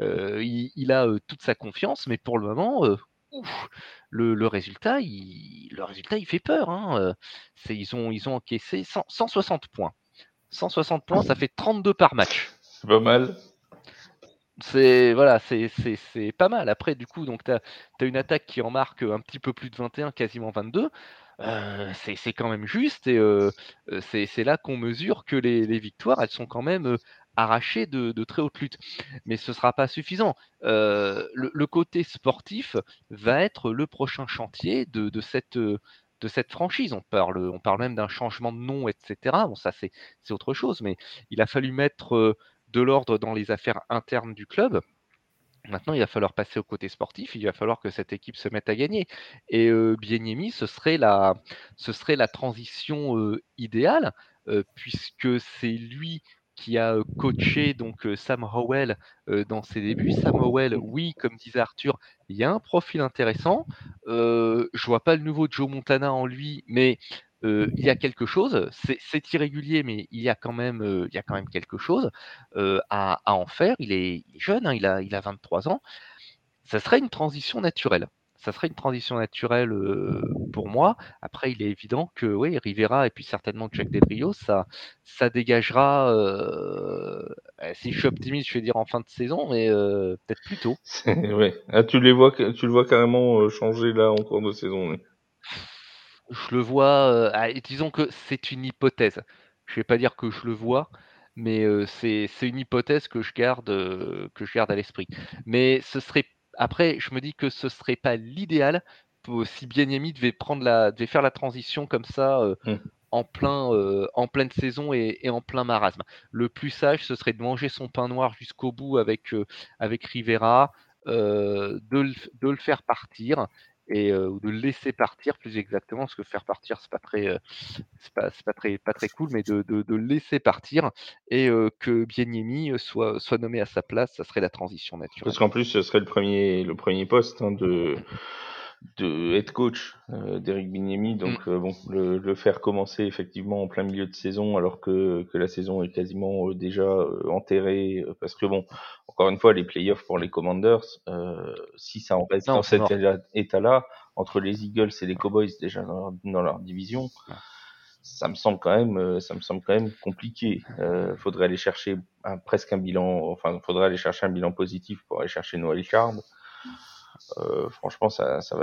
Hein. Il a toute sa confiance, mais pour le moment, le résultat, il fait peur. Hein. Ils ont encaissé 160 points. 160 points, ça fait 32 par match. C'est pas mal. C'est pas mal. Après, du coup, donc t'as une attaque qui en marque un petit peu plus de 21, quasiment 22. C'est quand même juste, et c'est là qu'on mesure que les victoires, elles sont quand même arrachées de très haute lutte. Mais ce ne sera pas suffisant. Le côté sportif va être le prochain chantier de cette franchise. On parle même d'un changement de nom, etc. Bon, ça, c'est autre chose, mais il a fallu mettre de l'ordre dans les affaires internes du club. Maintenant, il va falloir passer au côté sportif, il va falloir que cette équipe se mette à gagner. Et Bieniemi, ce serait la transition idéale, puisque c'est lui qui a coaché donc Sam Howell dans ses débuts. Sam Howell, oui, comme disait Arthur, il y a un profil intéressant. Je vois pas le nouveau Joe Montana en lui, mais il y a quelque chose. C'est irrégulier, mais il y a quand même quelque chose à en faire. Il est jeune, hein, il a 23 ans. Ça serait une transition naturelle. Ça serait une transition naturelle pour moi. Après, il est évident que oui, Rivera et puis certainement Jack Del Rio, ça dégagera. Si je suis optimiste, je vais dire en fin de saison, mais peut-être plus tôt. Ouais. Ah, tu le vois carrément changer là en cours de saison. Mais... Je le vois, disons que c'est une hypothèse. Je ne vais pas dire que je le vois, mais c'est une hypothèse que je garde à l'esprit. Mais ce serait, après, je me dis que ce ne serait pas l'idéal si Bieniemi devait faire la transition comme ça en pleine saison et en plein marasme. Le plus sage, ce serait de manger son pain noir jusqu'au bout avec Rivera, de le faire partir. Et de le laisser partir plus exactement, parce que faire partir c'est pas très cool, mais de le laisser partir et que Bieniemi soit nommé à sa place, ça serait la transition naturelle. Parce qu'en plus ce serait le premier poste hein, de head coach d'Eric Bieniemi, donc le faire commencer effectivement en plein milieu de saison alors que la saison est quasiment déjà enterrée, parce que bon, encore une fois, les playoffs pour les Commanders, si ça en reste dans cet état-là, entre les Eagles et les Cowboys déjà dans leur division, ça me semble quand même compliqué. Faudrait aller chercher un bilan positif pour aller chercher nos wildcards. Franchement, ça va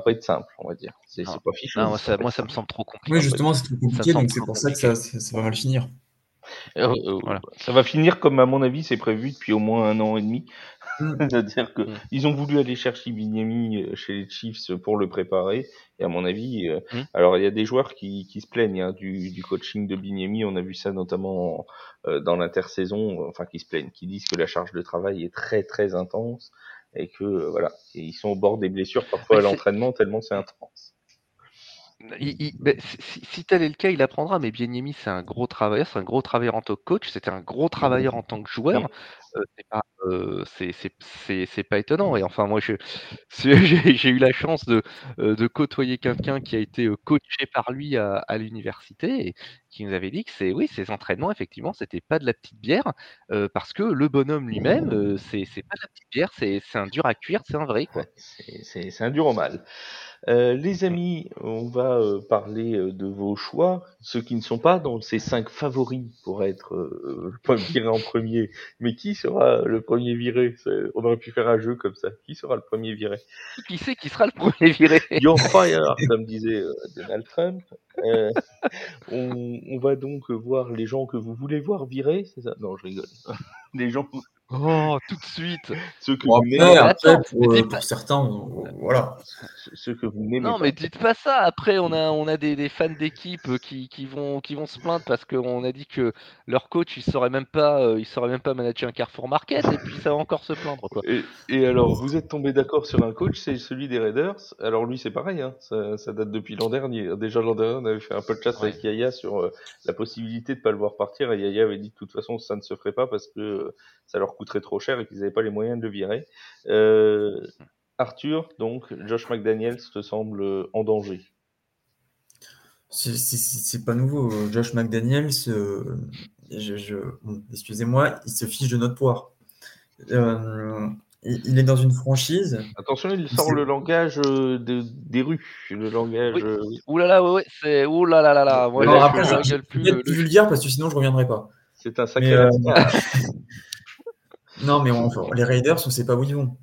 pas être simple, on va dire. C'est pas fichu. Non, moi, ça me semble trop compliqué. Oui, justement, c'est trop compliqué, donc c'est pour ça que ça va mal finir. Voilà. Ça va finir comme, à mon avis, c'est prévu depuis au moins 1 an et demi. C'est-à-dire que ils ont voulu aller chercher Bieniemi chez les Chiefs pour le préparer. Et à mon avis, alors il y a des joueurs qui se plaignent hein, du coaching de Bieniemi. On a vu ça notamment dans l'intersaison. Enfin, qui se plaignent, qui disent que la charge de travail est très très intense. Et que voilà, et ils sont au bord des blessures parfois à l'entraînement tellement c'est intense. Si tel est le cas, il apprendra. Mais Bieniemi, c'est un gros travailleur en tant que coach, c'était un gros travailleur en tant que joueur. C'est pas étonnant. Et enfin, moi, j'ai eu la chance de côtoyer quelqu'un qui a été coaché par lui à l'université et qui nous avait dit que ses entraînements, effectivement, c'était pas de la petite bière, parce que le bonhomme lui-même, c'est pas de la petite bière, c'est un dur à cuire, c'est un vrai, quoi. C'est un dur au mal. Les amis, on va parler de vos choix, ceux qui ne sont pas dans ces 5 favoris pour être viré en premier, mais qui sera le premier viré? On aurait pu faire un jeu comme ça. Qui sera le premier viré? Qui sait qui sera le premier viré? Your fire, ça me disait Donald Trump. On va donc voir les gens que vous voulez voir virer, c'est ça? Non, je rigole. Les gens. Oh, tout de suite. Ceux que vous n'aimez pas. Pour certains, voilà. Ceux que vous n'aimez pas. Non, mais dites pas ça. Après, on a des fans d'équipe qui vont se plaindre parce qu'on a dit que leur coach, il saurait même pas manager un Carrefour Market, et puis ça va encore se plaindre, quoi. Et alors, vous êtes tombé d'accord sur un coach, c'est celui des Raiders. Alors lui, c'est pareil, hein. Ça date depuis l'an dernier. Déjà l'an dernier, on avait fait un podcast avec Yaya sur la possibilité de pas le voir partir. Et Yaya avait dit de toute façon, ça ne se ferait pas parce que ça leur coûte coûterait trop cher et qu'ils n'avaient pas les moyens de le virer. Arthur, donc, Josh McDaniels te semble en danger? C'est pas nouveau. Josh McDaniels, excusez-moi, il se fiche de notre poire. Il est dans une franchise. Attention, il sort le langage des rues. Le langage. Oui. Ouh là là. Ouais, alors après, je vais être plus vulgaire parce que sinon je reviendrai pas. C'est un sacré. Non, mais les Raiders, on ne sait pas où ils vont.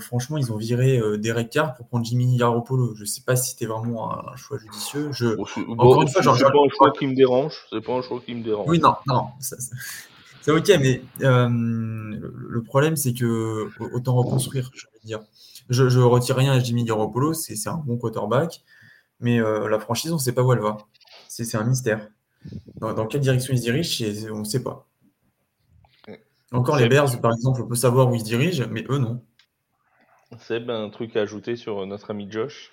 Franchement, ils ont viré Derek Carr pour prendre Jimmy Garoppolo. Je ne sais pas si c'était vraiment un choix judicieux. C'est pas un choix qui me dérange. Oui, non. C'est ok, mais le problème, c'est que autant reconstruire, j'ai envie de dire. Je ne retire rien à Jimmy Garoppolo, c'est un bon quarterback, mais la franchise, on ne sait pas où elle va. C'est un mystère. Dans quelle direction ils se dirigent, on ne sait pas. Encore les Bears, par exemple, on peut savoir où ils se dirigent, mais eux, non. Seb, un truc à ajouter sur notre ami Josh?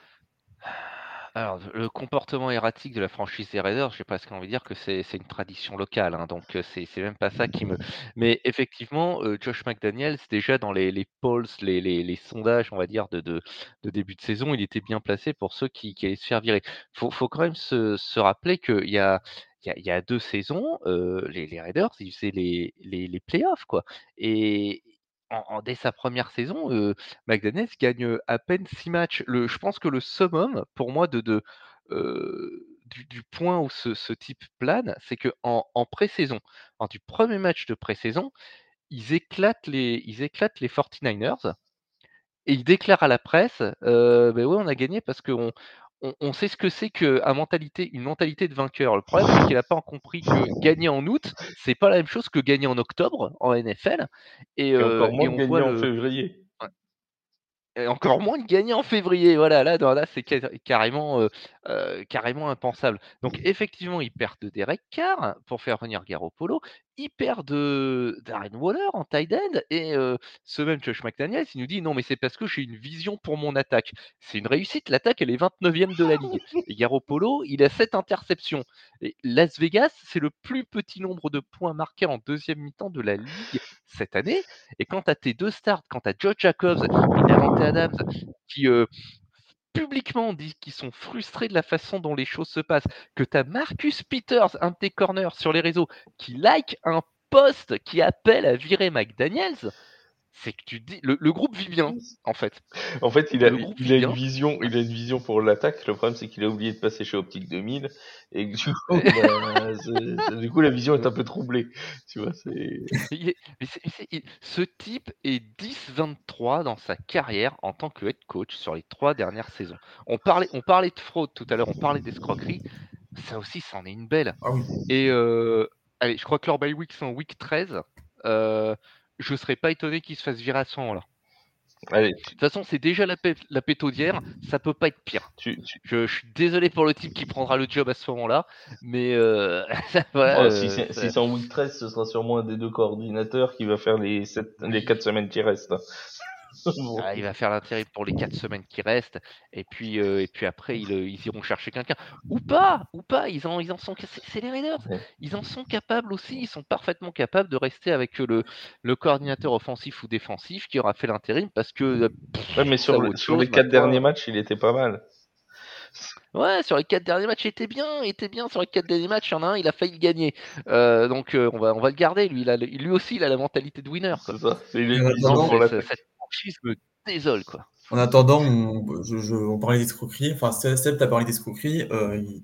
Alors, le comportement erratique de la franchise des Raiders, j'ai presque envie de dire que c'est une tradition locale, hein, donc c'est même pas ça qui me... Mais effectivement, Josh McDaniels, déjà dans les polls, les sondages, on va dire, de début de saison, il était bien placé pour ceux qui allaient se faire virer. Faut quand même se rappeler qu'il y a... Il y a 2 saisons, les Raiders, ils faisaient les playoffs, quoi. Et dès sa première saison, McDaniels gagne à peine 6 matchs. Je pense que le summum, pour moi, du point où ce type plane, c'est qu'en pré-saison, du premier match de pré-saison, ils éclatent les 49ers et ils déclarent à la presse on a gagné parce qu'on... On sait ce que c'est qu'une mentalité de vainqueur. Le problème, c'est qu'il n'a pas compris que gagner en août, c'est pas la même chose que gagner en octobre en NFL. Et encore moins de gagner en février. Et encore moins de gagner en février. Voilà, là c'est carrément impensable. Donc, effectivement, ils perdent de Derek Carr pour faire revenir Garoppolo. Ils perdent de Darren Waller en tight end. Et ce même Josh McDaniels, il nous dit non, mais c'est parce que j'ai une vision pour mon attaque. C'est une réussite. L'attaque, elle est 29e de la ligue. Et Garoppolo, il a 7 interceptions. Et Las Vegas, c'est le plus petit nombre de points marqués en deuxième mi-temps de la ligue cette année. Et quand tu as tes 2 starts, quand tu as Joe Jacobs et Davante Adams qui publiquement disent qu'ils sont frustrés de la façon dont les choses se passent, que tu as Marcus Peters, un de tes corners sur les réseaux, qui like un post qui appelle à virer McDaniels, c'est que tu dis le groupe vit bien, en fait. En fait, il a une vision pour l'attaque. Le problème, c'est qu'il a oublié de passer chez Optique 2000 et que, du coup, la vision est un peu troublée. Tu vois, ce type est 10-23 dans sa carrière en tant que head coach sur les 3 dernières saisons. On parlait de fraude tout à l'heure, on parlait d'escroquerie. Ça aussi, c'en est une belle. Ah oui. Et allez, je crois que leur bye week c'est en week 13. Je ne serais pas étonné qu'il se fasse virer à ce moment-là. Allez. De toute façon, c'est déjà la pétaudière, ça peut pas être pire. Je suis désolé pour le type qui prendra le job à ce moment-là, mais voilà, si c'est en week 13, ce sera sûrement un des 2 coordinateurs qui va faire les 4 semaines qui restent. Ah, il va faire l'intérim pour les 4 semaines qui restent, et puis après ils iront chercher quelqu'un ou pas. Ils en sont, c'est les Raiders. Ils en sont capables aussi. Ils sont parfaitement capables de rester avec le coordinateur offensif ou défensif qui aura fait l'intérim parce que. Ouais, mais sur les 4 derniers matchs, il était pas mal. Ouais, sur les 4 derniers matchs, il était bien. Sur les 4 derniers matchs, il y en a un, il a failli gagner. Donc on va le garder. Lui, lui aussi, il a la mentalité de winner. Quoi. C'est ça. Me désole, quoi. En attendant, on parlait d'escroquerie. Enfin, Seb, t'as parlé d'escroquerie.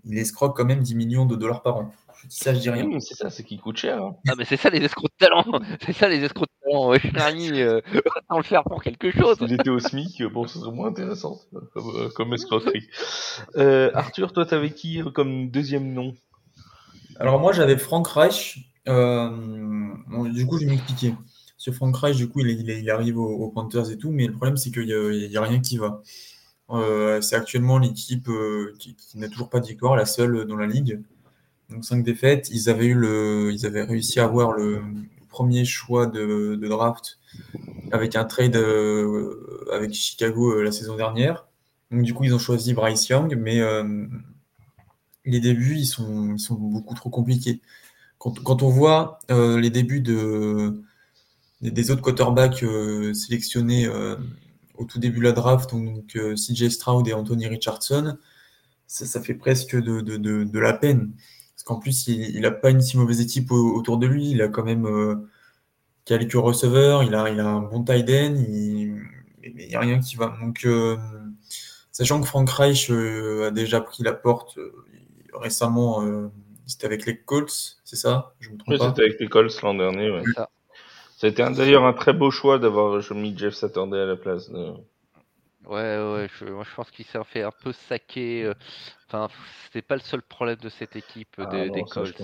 Il escroque quand même 10 millions de dollars par an. Je dis ça, je dis rien. C'est ça, c'est qui coûte cher. Hein. Ah, mais c'est ça les escrocs de talent. Charny, autant le faire pour quelque chose. Il était au SMIC, bon, c'est moins intéressant comme escroquerie. Arthur, toi, t'avais qui comme deuxième nom? Alors, moi, j'avais Frank Reich. Du coup, je vais m'expliquer. Ce Frank Reich, du coup, il arrive aux Panthers et tout, mais le problème, c'est qu'il n'y a rien qui va. C'est actuellement l'équipe qui n'a toujours pas de victoire, la seule dans la ligue. Donc, 5 défaites. Ils avaient réussi à avoir le premier choix de draft avec un trade avec Chicago la saison dernière. Donc, du coup, ils ont choisi Bryce Young, mais les débuts, ils sont beaucoup trop compliqués. Quand on voit les débuts des autres quarterbacks sélectionnés au tout début de la draft, donc CJ Stroud et Anthony Richardson, ça fait presque de la peine. Parce qu'en plus, il n'a pas une si mauvaise équipe autour de lui. Il a quand même quelques receveurs, il a un bon tight end, il n'y a rien qui va. Donc, sachant que Frank Reich a déjà pris la porte récemment, c'était avec les Colts, c'est ça? Je me trompe pas. C'était avec les Colts l'an dernier, ouais. C'était d'ailleurs un très beau choix d'avoir mis Jeff Saturday à la place de... Ouais, moi je pense qu'il s'est fait un peu saquer. Enfin, c'était pas le seul problème de cette équipe des Colts,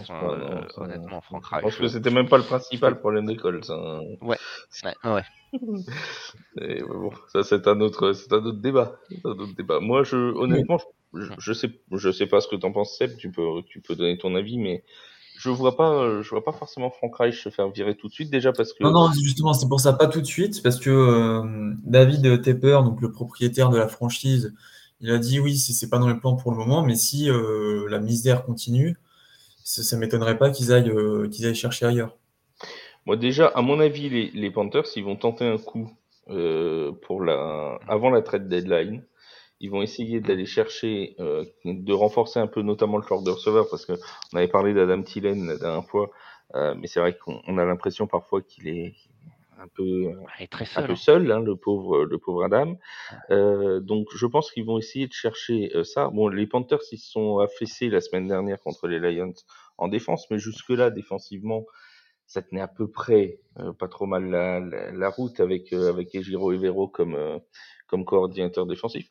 honnêtement, Frank Reich. Je pense que c'était même pas le principal problème des Colts. Hein. Ouais. Et bon, ça c'est un autre débat. C'est un autre débat. Moi, honnêtement, je sais pas ce que t'en penses, Seb. Tu peux donner ton avis, mais je vois pas forcément Frank Reich se faire virer tout de suite, déjà parce que... Non, justement, c'est pour ça, pas tout de suite, parce que David Tepper, donc le propriétaire de la franchise, il a dit oui, c'est pas dans les plans pour le moment, mais si la misère continue, ça m'étonnerait pas qu'ils aillent chercher ailleurs. Moi, déjà, à mon avis, les Panthers, ils vont tenter un coup avant la trade deadline. Ils vont essayer d'aller chercher, de renforcer un peu notamment le corps de receveur, parce que on avait parlé d'Adam Thielen la dernière fois, mais c'est vrai qu'on a l'impression parfois qu'il est un peu seul, hein, le pauvre Adam. Donc je pense qu'ils vont essayer de chercher ça. Bon, les Panthers, ils se sont affaissés la semaine dernière contre les Lions en défense, mais jusque-là, défensivement, ça tenait à peu près pas trop mal la route avec Ejiro Evero comme coordinateur défensif.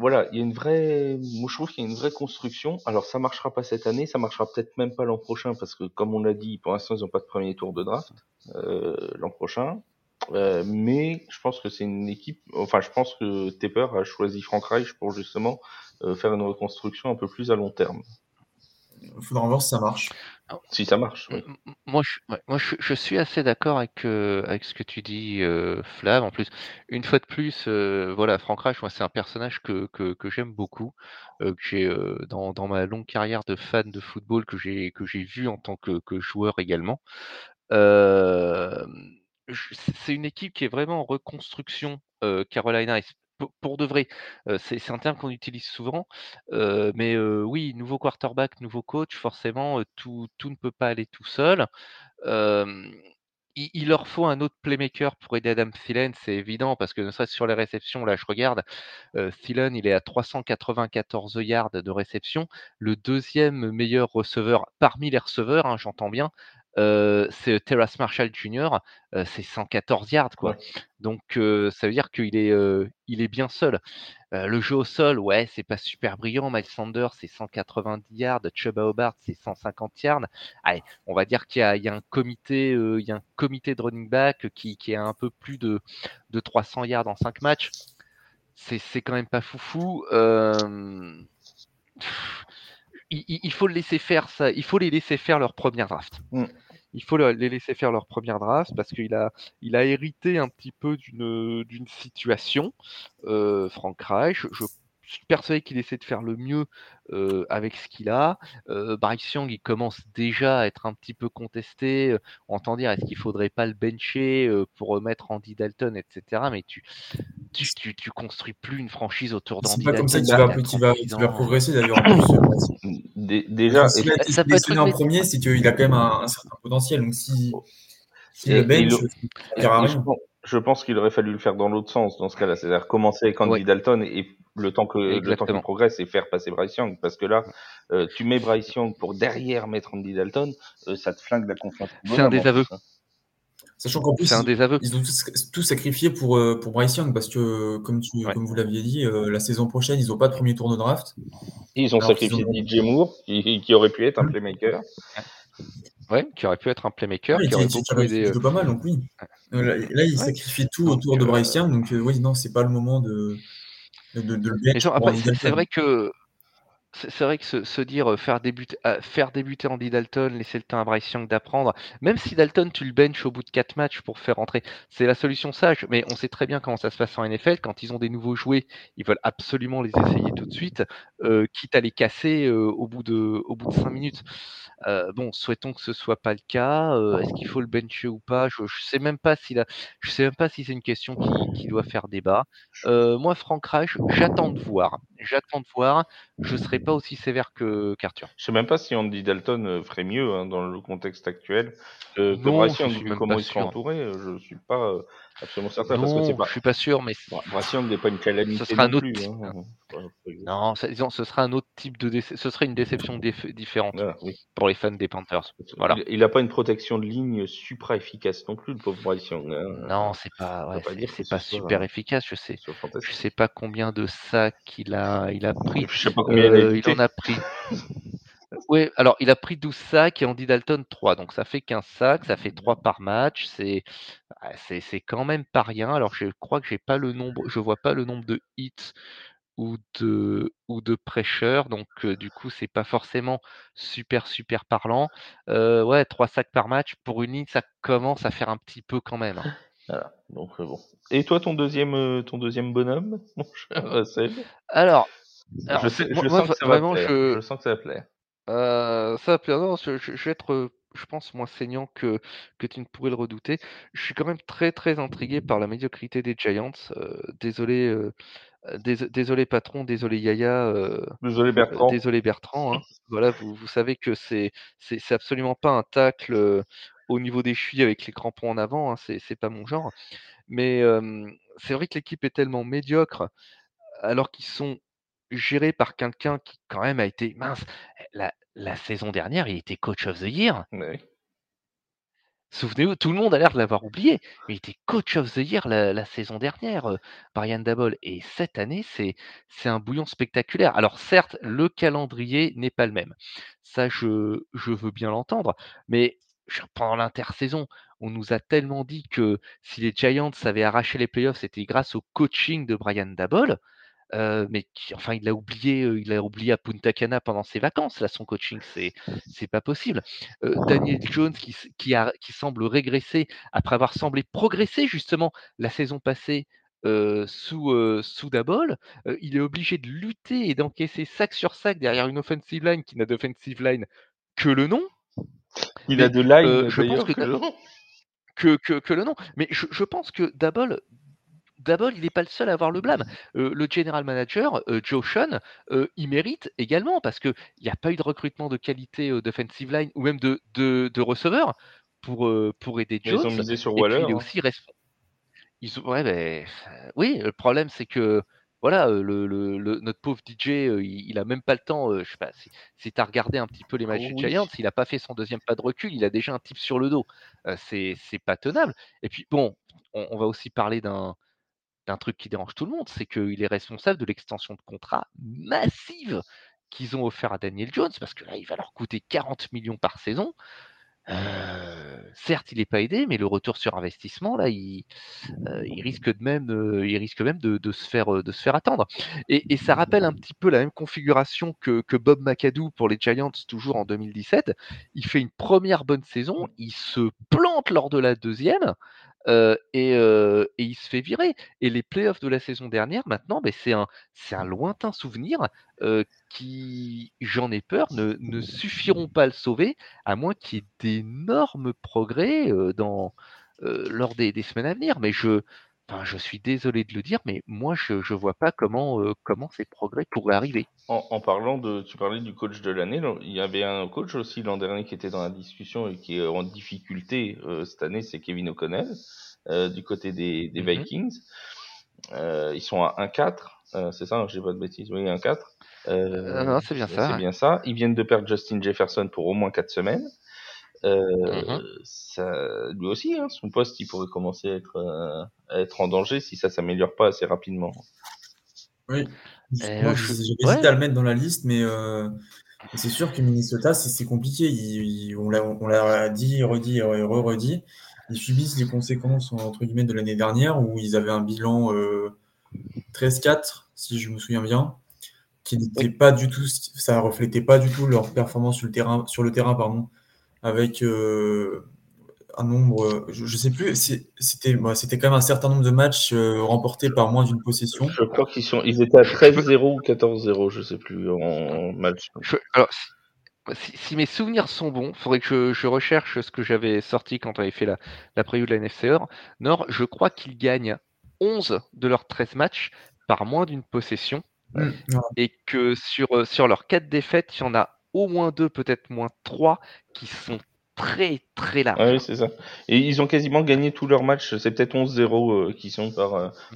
Voilà, je trouve qu'il y a une vraie construction. Alors, ça marchera pas cette année, ça marchera peut-être même pas l'an prochain, parce que, comme on l'a dit, pour l'instant, ils n'ont pas de premier tour de draft, l'an prochain. Mais je pense que c'est une équipe, enfin, je pense que Tepper a choisi Frank Reich pour justement faire une reconstruction un peu plus à long terme. Il faudra voir si ça marche. Si ça marche, oui. Moi, je suis assez d'accord avec ce que tu dis, Flav. En plus, une fois de plus, voilà, Frank Reich, moi, c'est un personnage que j'aime beaucoup, que j'ai dans ma longue carrière de fan de football, que j'ai vu en tant que joueur également. C'est une équipe qui est vraiment en reconstruction, Carolina. Pour de vrai, c'est un terme qu'on utilise souvent, mais oui, nouveau quarterback, nouveau coach, forcément, tout ne peut pas aller tout seul. Il leur faut un autre playmaker pour aider Adam Thielen, c'est évident, parce que ne serait-ce sur les réceptions, là je regarde, Thielen, il est à 394 yards de réception, le deuxième meilleur receveur parmi les receveurs, hein, j'entends bien, c'est Terrace Marshall Jr., c'est 114 yards, quoi. Ouais. Donc, ça veut dire qu'il est bien seul. Le jeu au sol, ouais, c'est pas super brillant. Miles Sanders, c'est 190 yards. Chuba Hubbard, c'est 150 yards. Allez, on va dire qu'il y a un comité, de running back qui a un peu plus de 300 yards en 5 matchs. C'est quand même pas foufou. Il faut le laisser faire ça. Il faut les laisser faire leur première draft. Mm. Il faut les laisser faire leur première draft parce qu'il a hérité un petit peu d'une situation. Frank Reich, je suis persuadé qu'il essaie de faire le mieux avec ce qu'il a. Bryce Young, il commence déjà à être un petit peu contesté. On entend dire est-ce qu'il ne faudrait pas le bencher pour remettre Andy Dalton, etc. Mais tu construis plus une franchise autour d'Andy Dalton. C'est pas comme ça qu'il va progresser d'ailleurs. Déjà, si ça peut être en premier, c'est qu'il a quand même un certain potentiel. Donc si le bench, je pense qu'il aurait fallu le faire dans l'autre sens dans ce cas-là, c'est-à-dire commencer avec Andy Dalton et le temps qu'il progresse et faire passer Bryce Young, parce que là, tu mets Bryce Young pour derrière mettre Andy Dalton, ça te flingue la confiance. C'est un désaveu. Sachant qu'en plus, ils ont tout sacrifié pour Bryce Young, parce que, comme vous l'aviez dit, la saison prochaine, ils n'ont pas de premier tour de draft. Et ils ont sacrifié DJ Moore, qui aurait pu être un playmaker. Ouais, qui aurait pu être un playmaker. Oui, qui aurait été plutôt pas mal, donc oui. Là, ils sacrifient tout autour de Bryce Young, donc oui, non, c'est pas le moment de le mettre. C'est vrai que... C'est vrai que se dire faire débuter Andy Dalton, laisser le temps à Bryce Young d'apprendre, même si Dalton, tu le benches au bout de 4 matchs pour faire rentrer, c'est la solution sage, mais on sait très bien comment ça se passe en NFL, quand ils ont des nouveaux jouets, ils veulent absolument les essayer tout de suite, quitte à les casser au bout de 5 minutes. Bon, souhaitons que ce ne soit pas le cas, est-ce qu'il faut le bencher ou pas, je ne sais même pas si c'est une question qui doit faire débat. Moi, Frank Reich, j'attends de voir, je ne serai pas aussi sévère qu'Arthur. Je ne sais même pas si Andy Dalton ferait mieux dans le contexte actuel. Comment ils sont entourés, je ne suis pas absolument certain. Non, je ne suis pas sûr, mais... Bryce Young n'est pas une calamité ce sera un autre type de déception. Ce serait une déception différente pour les fans des Panthers. Voilà. Il n'a pas une protection de ligne supra efficace non plus, le pauvre Bryce Young. Non, c'est pas super efficace. Je sais pas combien de sacs il a pris. Je sais pas combien il en a pris. Oui, alors il a pris 12 sacs et Andy Dalton 3, donc ça fait 15 sacs, ça fait 3 par match, c'est quand même pas rien. Alors je crois que je vois pas le nombre de hits ou de pressure, donc du coup c'est pas forcément super parlant. 3 sacs par match pour une ligne, ça commence à faire un petit peu quand même. Hein. Voilà, donc bon. Et toi ton deuxième bonhomme, mon cher Seb ? Alors je sens que ça va plaire. Ça va plaire. Non, je vais être, je pense, moins saignant que tu ne pourrais le redouter. Je suis quand même très très intrigué par la médiocrité des Giants. Désolé patron, désolé Yaya, désolé Bertrand. Désolé Bertrand, hein. Voilà, vous savez que c'est absolument pas un tacle au niveau des chevilles avec les crampons en avant. Hein. C'est pas mon genre. Mais c'est vrai que l'équipe est tellement médiocre alors qu'ils sont géré par quelqu'un qui quand même a été mince. La saison dernière, il était coach of the year. Oui. Souvenez-vous, tout le monde a l'air de l'avoir oublié, mais il était coach of the year la saison dernière, Brian Daboll. Et cette année, c'est un bouillon spectaculaire. Alors certes, le calendrier n'est pas le même. Ça, je veux bien l'entendre, mais pendant l'intersaison, on nous a tellement dit que si les Giants avaient arraché les playoffs, c'était grâce au coaching de Brian Daboll. Il a oublié à Punta Cana pendant ses vacances. Là, son coaching, c'est pas possible. Daniel Jones qui semble régresser après avoir semblé progresser justement la saison passée sous Daboll, il est obligé de lutter et d'encaisser sac sur sac derrière une offensive line qui n'a d'offensive line que le nom. Il a de line, je pense que le nom. Mais je pense que Daboll, il n'est pas le seul à avoir le blâme. Le general manager, Joe Schoen, il mérite également parce qu'il n'y a pas eu de recrutement de qualité d'offensive line ou même de receveur pour aider Jones. Ils ont misé sur Waller. Il est aussi responsable. Oui, le problème, c'est que voilà, notre pauvre DJ, il n'a même pas le temps. Je sais pas si tu as regardé un petit peu les matchs des Giants, il n'a pas fait son deuxième pas de recul, il a déjà un type sur le dos. C'est pas tenable. Et puis, bon, on va aussi parler d'un truc qui dérange tout le monde, c'est qu'il est responsable de l'extension de contrat massive qu'ils ont offert à Daniel Jones, parce que là, il va leur coûter 40 millions par saison. Certes, il n'est pas aidé, mais le retour sur investissement, là, il risque même de se faire attendre. Et ça rappelle un petit peu la même configuration que Bob McAdoo pour les Giants, toujours en 2017. Il fait une première bonne saison, il se plante lors de la deuxième, et il se fait virer. Et les playoffs de la saison dernière, maintenant, c'est un lointain souvenir qui, j'en ai peur, ne suffiront pas à le sauver, à moins qu'il y ait d'énormes progrès lors des semaines à venir. Mais je suis désolé de le dire, mais moi, je vois pas comment ces progrès pourraient arriver. En parlant tu parlais du coach de l'année, il y avait un coach aussi l'an dernier qui était dans la discussion et qui est en difficulté cette année, c'est Kevin O'Connell du côté des Vikings. Ils sont à 1-4, c'est ça, j'ai pas de bêtises, oui, 1-4. Non, c'est bien ça. C'est bien ça. Ils viennent de perdre Justin Jefferson pour au moins 4 semaines. Ça, lui aussi, hein, son poste, il pourrait commencer à être en danger si ça s'améliore pas assez rapidement. Oui, moi j'hésite à le mettre dans la liste, mais c'est sûr que Minnesota, c'est compliqué. On l'a dit, redit. Ils subissent les conséquences entre guillemets de l'année dernière où ils avaient un bilan 13-4, si je me souviens bien. qui n'était pas du tout, ça reflétait pas du tout leur performance sur le terrain, avec un nombre, je sais plus, c'était quand même un certain nombre de matchs remportés par moins d'une possession. Je crois qu'ils étaient à 13-0 ou 14-0, je sais plus, en match. Alors, si mes souvenirs sont bons, il faudrait que je recherche ce que j'avais sorti quand on avait fait la preview de la NFC Nord. Je crois qu'ils gagnent 11 de leurs 13 matchs par moins d'une possession, et que sur leurs 4 défaites, il y en a au moins 2, peut-être moins 3, qui sont très très larges. Oui, c'est ça. Et ils ont quasiment gagné tous leurs matchs. C'est peut-être 11-0 qui sont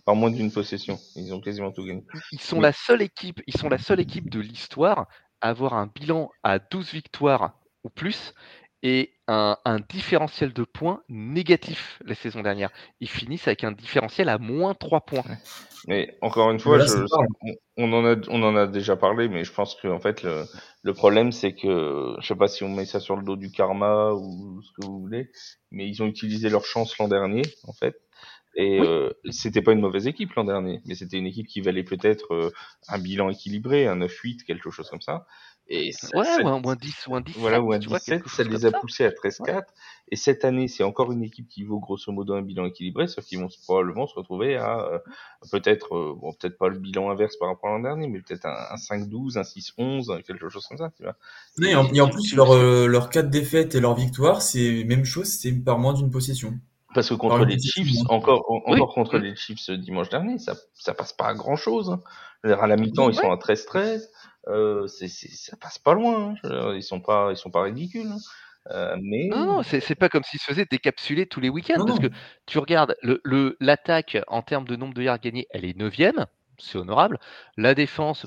par moins d'une possession. Ils ont quasiment tout gagné. Ils sont la seule équipe de l'histoire à avoir un bilan à 12 victoires ou plus et un différentiel de points négatif la saison dernière. Ils finissent avec un différentiel à moins 3 points. Mais encore une fois, on en a déjà parlé, mais je pense que en fait le problème, c'est que je sais pas si on met ça sur le dos du karma ou ce que vous voulez, mais ils ont utilisé leur chance l'an dernier en fait. Et oui. C'était pas une mauvaise équipe l'an dernier, mais c'était une équipe qui valait peut-être un bilan équilibré, un 9-8, quelque chose comme ça. Et ça, ou un 10 ou un 17. Voilà, ou un 17, ça les a poussés à 13-4. Ouais. Et cette année, c'est encore une équipe qui vaut grosso modo un bilan équilibré, sauf qu'ils vont probablement se retrouver à peut-être pas le bilan inverse par rapport à l'an dernier, mais peut-être un 5-12, un 6-11, quelque chose comme ça. Tu vois. Et en plus, leurs 4 défaites et leurs victoires, c'est même chose, c'est par moins d'une possession. Parce que contre les Chiefs, contre les Chiefs dimanche dernier, ça passe pas à grand chose. À la mi-temps, ils sont à 13-13. Ça passe pas loin. Hein. Ils sont pas ridicules. Mais non, c'est pas comme s'ils se faisaient décapsuler tous les week-ends. Que tu regardes l'attaque en termes de nombre de yards gagnés, elle est 9e, c'est honorable. La défense,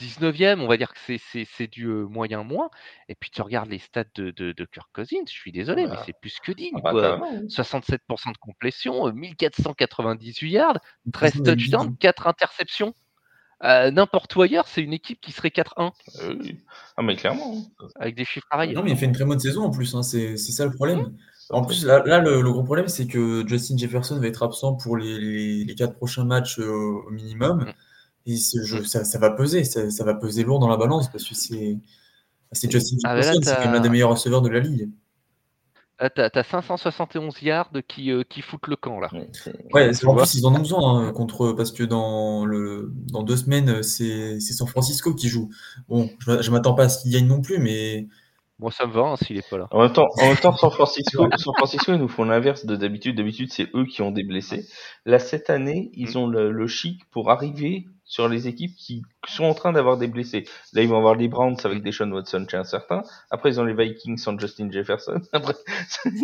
19e, on va dire que c'est du moyen moins. Et puis tu regardes les stats de Kirk Cousins, je suis désolé, mais c'est plus que digne. 67% de complétion, 1498 yards, 13 touchdowns, 4 interceptions. N'importe où ailleurs, c'est une équipe qui serait 4-1. Mais clairement. Avec des chiffres pareils. Non, mais il fait une très bonne saison en plus, hein. C'est ça le problème. En plus, là le gros problème, c'est que Justin Jefferson va être absent pour les 4 prochains matchs au minimum. Ça va peser lourd dans la balance parce que c'est Justin Jefferson, c'est quand même l'un des meilleurs receveurs de la ligue. Ah, t'as 571 yards qui foutent le camp là. Ouais, en plus ils en ont besoin parce que dans 2 semaines c'est San Francisco qui joue. Bon, je m'attends pas à ce qu'il gagne non plus, mais moi ça me va s'il est pas là. En même temps San Francisco ils nous font l'inverse de d'habitude. D'habitude c'est eux qui ont des blessés. Là cette année ils ont le chic pour arriver sur les équipes qui sont en train d'avoir des blessés. Là, ils vont avoir les Browns avec Deshaun Watson, c'est incertain. Après, ils ont les Vikings sans Justin Jefferson. Après,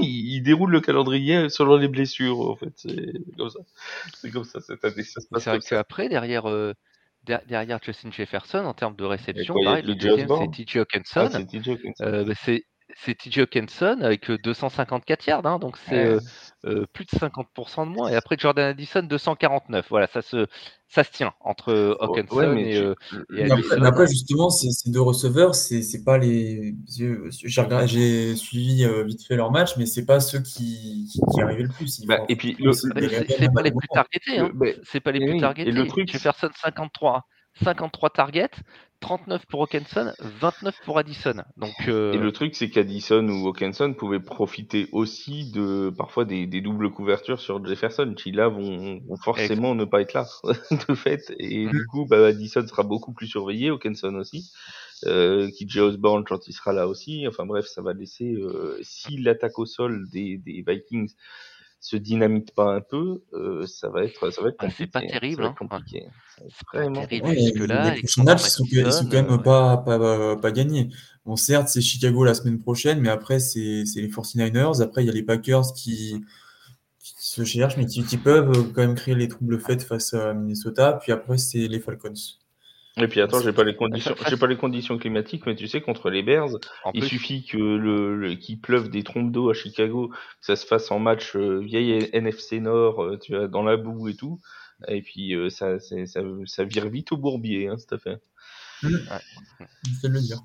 ils déroulent le calendrier selon les blessures, en fait. C'est comme ça cette année. Ça se passe. C'est vrai qu'après, derrière Justin Jefferson, en termes de réception, pareil, le deuxième, c'est T.J. Hockenson. C'est T.J. Hockenson avec 254 yards, hein, donc c'est plus de 50% de moins. Et après Jordan Addison, 249. Voilà, ça se tient entre Hockenson et Addison. Après, justement, ces 2 receveurs, c'est pas les. J'ai suivi vite fait leur match, mais c'est pas ceux qui arrivaient le plus. Et puis, c'est pas les plus targetés. Hein. C'est pas les plus targetés. Et le truc, Jefferson 53 targets, 39 pour Hockenson, 29 pour Addison. Et le truc, c'est qu'Addison ou Hockenson pouvaient profiter aussi de parfois des doubles couvertures sur Jefferson, qui là vont forcément ne pas être là, de fait. Et du coup, Addison sera beaucoup plus surveillé, Hockenson aussi. T.J. Osborne quand il sera là aussi. Enfin bref, ça va laisser, si l'attaque au sol des Vikings se dynamite pas un peu, ça va être compliqué. C'est pas terrible, hein. C'est vraiment terrible. Les prochains matchs, ils sont quand même pas gagnés. Bon, certes, c'est Chicago la semaine prochaine, mais après, c'est les 49ers. Après, il y a les Packers qui se cherchent, mais qui peuvent quand même créer les troubles faits face à Minnesota. Puis après, c'est les Falcons. Et puis attends, j'ai pas les conditions climatiques, mais tu sais, contre les Bears, suffit que qu'il pleuve des trompes d'eau à Chicago, que ça se fasse en match vieille NFC Nord, tu vois, dans la boue et tout, et puis ça vire vite au bourbier, hein, cette affaire. C'est le dire.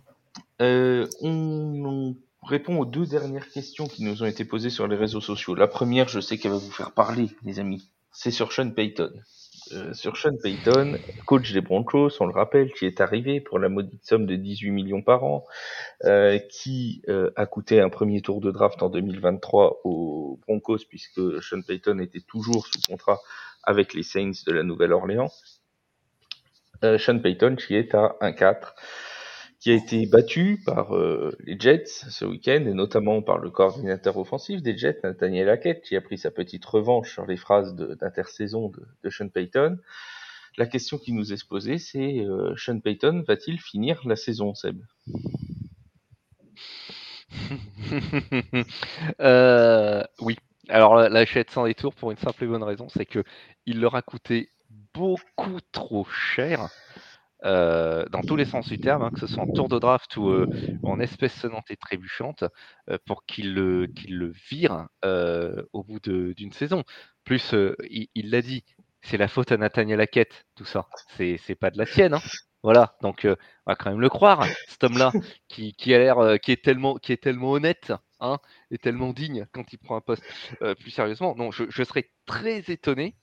On répond aux 2 dernières questions qui nous ont été posées sur les réseaux sociaux. La première, je sais qu'elle va vous faire parler, les amis. C'est sur Sean Payton. sur Sean Payton, coach des Broncos, on le rappelle, qui est arrivé pour la maudite somme de 18 millions par an, qui a coûté un premier tour de draft en 2023 aux Broncos, puisque Sean Payton était toujours sous contrat avec les Saints de la Nouvelle-Orléans. Sean Payton qui est à 1-4, qui a été battu par les Jets ce week-end, et notamment par le coordinateur offensif des Jets, Nathaniel Hackett, qui a pris sa petite revanche sur les phrases d'intersaison de Sean Payton. La question qui nous est posée, c'est Sean Payton va-t-il finir la saison, Seb ? Oui. Alors la Jets sans détour pour une simple et bonne raison, c'est que il leur a coûté beaucoup trop cher. Dans tous les sens du terme, que ce soit en tour de draft ou en espèces sonnantes et trébuchantes, pour qu'il le vire au bout d'une saison. Plus, il l'a dit, c'est la faute à Nathaniel Hackett, tout ça. C'est pas de la sienne, hein. Voilà, donc on va quand même le croire, cet homme-là, qui a l'air, qui est tellement honnête, hein, et tellement digne quand il prend un poste. Plus sérieusement, non, je serais très étonné.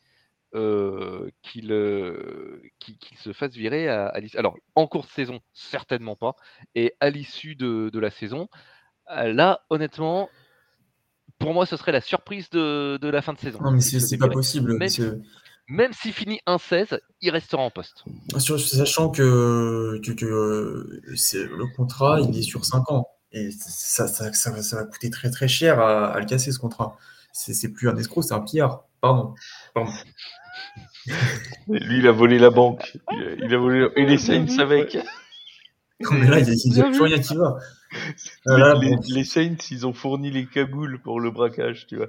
Qu'il se fasse virer à l'issue. Alors, en cours de saison, certainement pas. Et à l'issue de la saison, là, honnêtement, pour moi, ce serait la surprise de la fin de saison. Non, mais c'est pas possible. Même s'il finit 1-16, il restera en poste. Sachant que le contrat, il est sur 5 ans. Et ça va coûter très très cher à le casser, ce contrat. C'est plus un escroc, c'est un pillard. Pardon. Lui, il a volé la banque. Il les Saints avec. Non, mais là, il n'y a plus rien qui va. Les Saints, ils ont fourni les cagoules pour le braquage, tu vois.